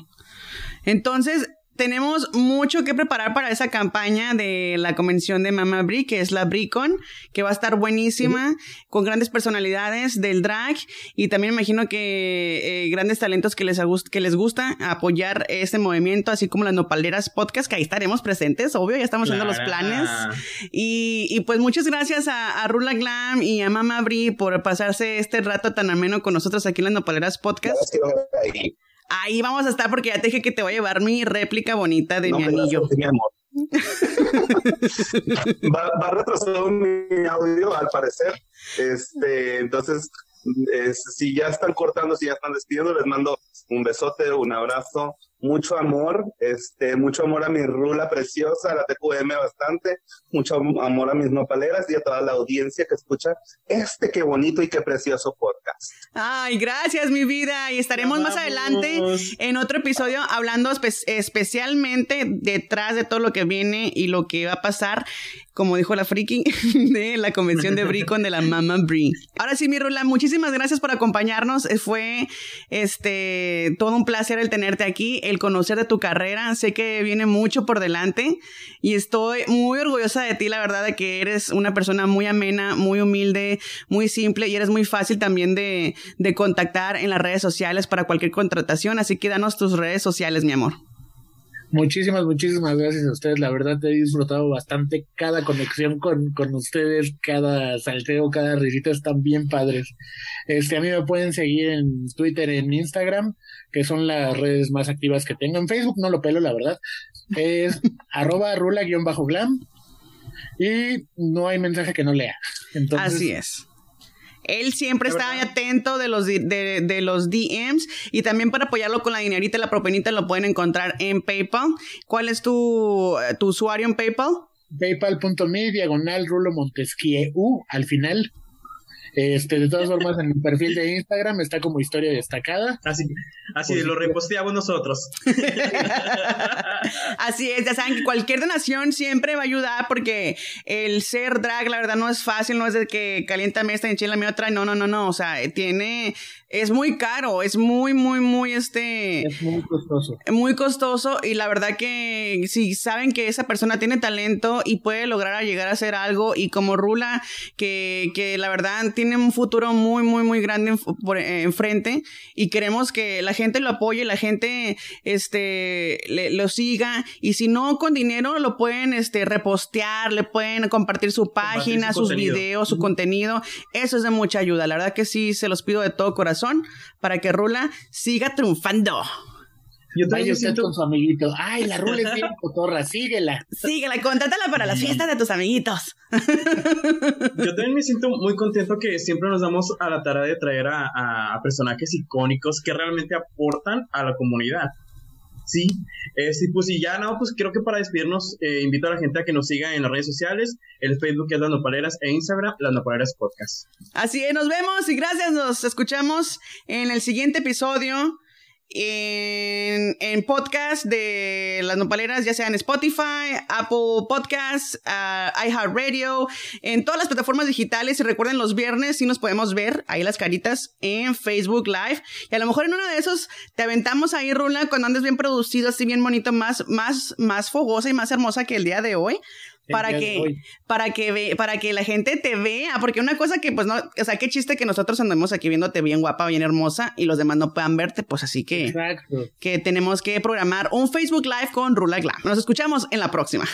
Entonces, tenemos mucho que preparar para esa campaña de la convención de Mamá Bri, que es la BriCon, que va a estar buenísima, con grandes personalidades del drag y también me imagino que grandes talentos que les gusta apoyar este movimiento, así como las Nopaleras Podcast, que ahí estaremos presentes, obvio, ya estamos haciendo los planes. Y pues muchas gracias a Rula Glam y a Mamá Bri por pasarse este rato tan ameno con nosotros aquí en las Nopaleras Podcast. Ahí vamos a estar porque ya te dije que te voy a llevar mi réplica bonita de mi anillo. Gracias, mi amor. va retrasado mi audio, al parecer. Entonces, si ya están cortando, si ya están despidiendo, les mando un besote, un abrazo, mucho amor a mi Rula preciosa, a la TQM bastante, mucho amor a mis nopaleras y a toda la audiencia que escucha qué bonito y qué precioso podcast. Ay, gracias, mi vida, y estaremos más adelante en otro episodio hablando especialmente detrás de todo lo que viene y lo que va a pasar, como dijo la friki, de la convención de BriCon de la Mamá Bri. Ahora sí, mi Rula, muchísimas gracias por acompañarnos, fue todo un placer el tenerte aquí, el conocer de tu carrera, sé que viene mucho por delante y estoy muy orgullosa de ti, la verdad, de que eres una persona muy amena, muy humilde, muy simple y eres muy fácil también de contactar en las redes sociales para cualquier contratación, así que danos tus redes sociales, mi amor. Muchísimas gracias a ustedes, la verdad he disfrutado bastante cada conexión con ustedes, cada salteo, cada risita, están bien padres. A mí me pueden seguir en Twitter, en Instagram, que son las redes más activas que tengo. En Facebook no lo pelo, la verdad, es @rula_glam, y no hay mensaje que no lea. Entonces, así es. Él siempre está atento de los DMs, y también para apoyarlo con la dinerita y la propenita lo pueden encontrar en PayPal. ¿Cuál es tu usuario en PayPal? paypal.me/RuloMontesquieu al final. De todas formas, en mi perfil de Instagram está como historia destacada. Así pues, lo reposteamos nosotros. Así es, ya saben que cualquier donación siempre va a ayudar, porque el ser drag, la verdad, no es fácil, no es de que caliéntame esta, enchilame otra, no, o sea, es muy caro, es muy es muy costoso. Muy costoso, y la verdad que si saben que esa persona tiene talento y puede lograr llegar a hacer algo, y como Rula, que la verdad tiene un futuro muy grande enfrente, y queremos que la gente lo apoye, la gente lo siga, y si no con dinero lo pueden repostear, le pueden compartir su página, sus videos, su contenido. Eso es de mucha ayuda, la verdad que sí, se los pido de todo corazón para que Rula siga triunfando. Yo vaya usted con su amiguito. Ay, la Rula es bien cotorra, síguela, contrátala para las fiestas de tus amiguitos. Yo también me siento muy contento que siempre nos damos a la tarea de traer a personajes icónicos que realmente aportan a la comunidad. Sí, pues y ya no, pues creo que para despedirnos invito a la gente a que nos siga en las redes sociales, el Facebook es Las Nopaleras e Instagram, Las Nopaleras Podcast. Así es, nos vemos y gracias, nos escuchamos en el siguiente episodio. En podcast de Las Nopaleras, ya sea en Spotify, Apple Podcasts, iHeartRadio, en todas las plataformas digitales. Y recuerden, los viernes sí nos podemos ver ahí las caritas en Facebook Live, y a lo mejor en uno de esos te aventamos ahí, Rula, cuando andes bien producido, así bien bonito, más fogosa y más hermosa que el día de hoy. Para que la gente te vea, porque una cosa que pues no, o sea, qué chiste que nosotros andemos aquí viéndote bien guapa, bien hermosa, y los demás no puedan verte, pues así que exacto, que tenemos que programar un Facebook Live con Rula Glam. Nos escuchamos en la próxima.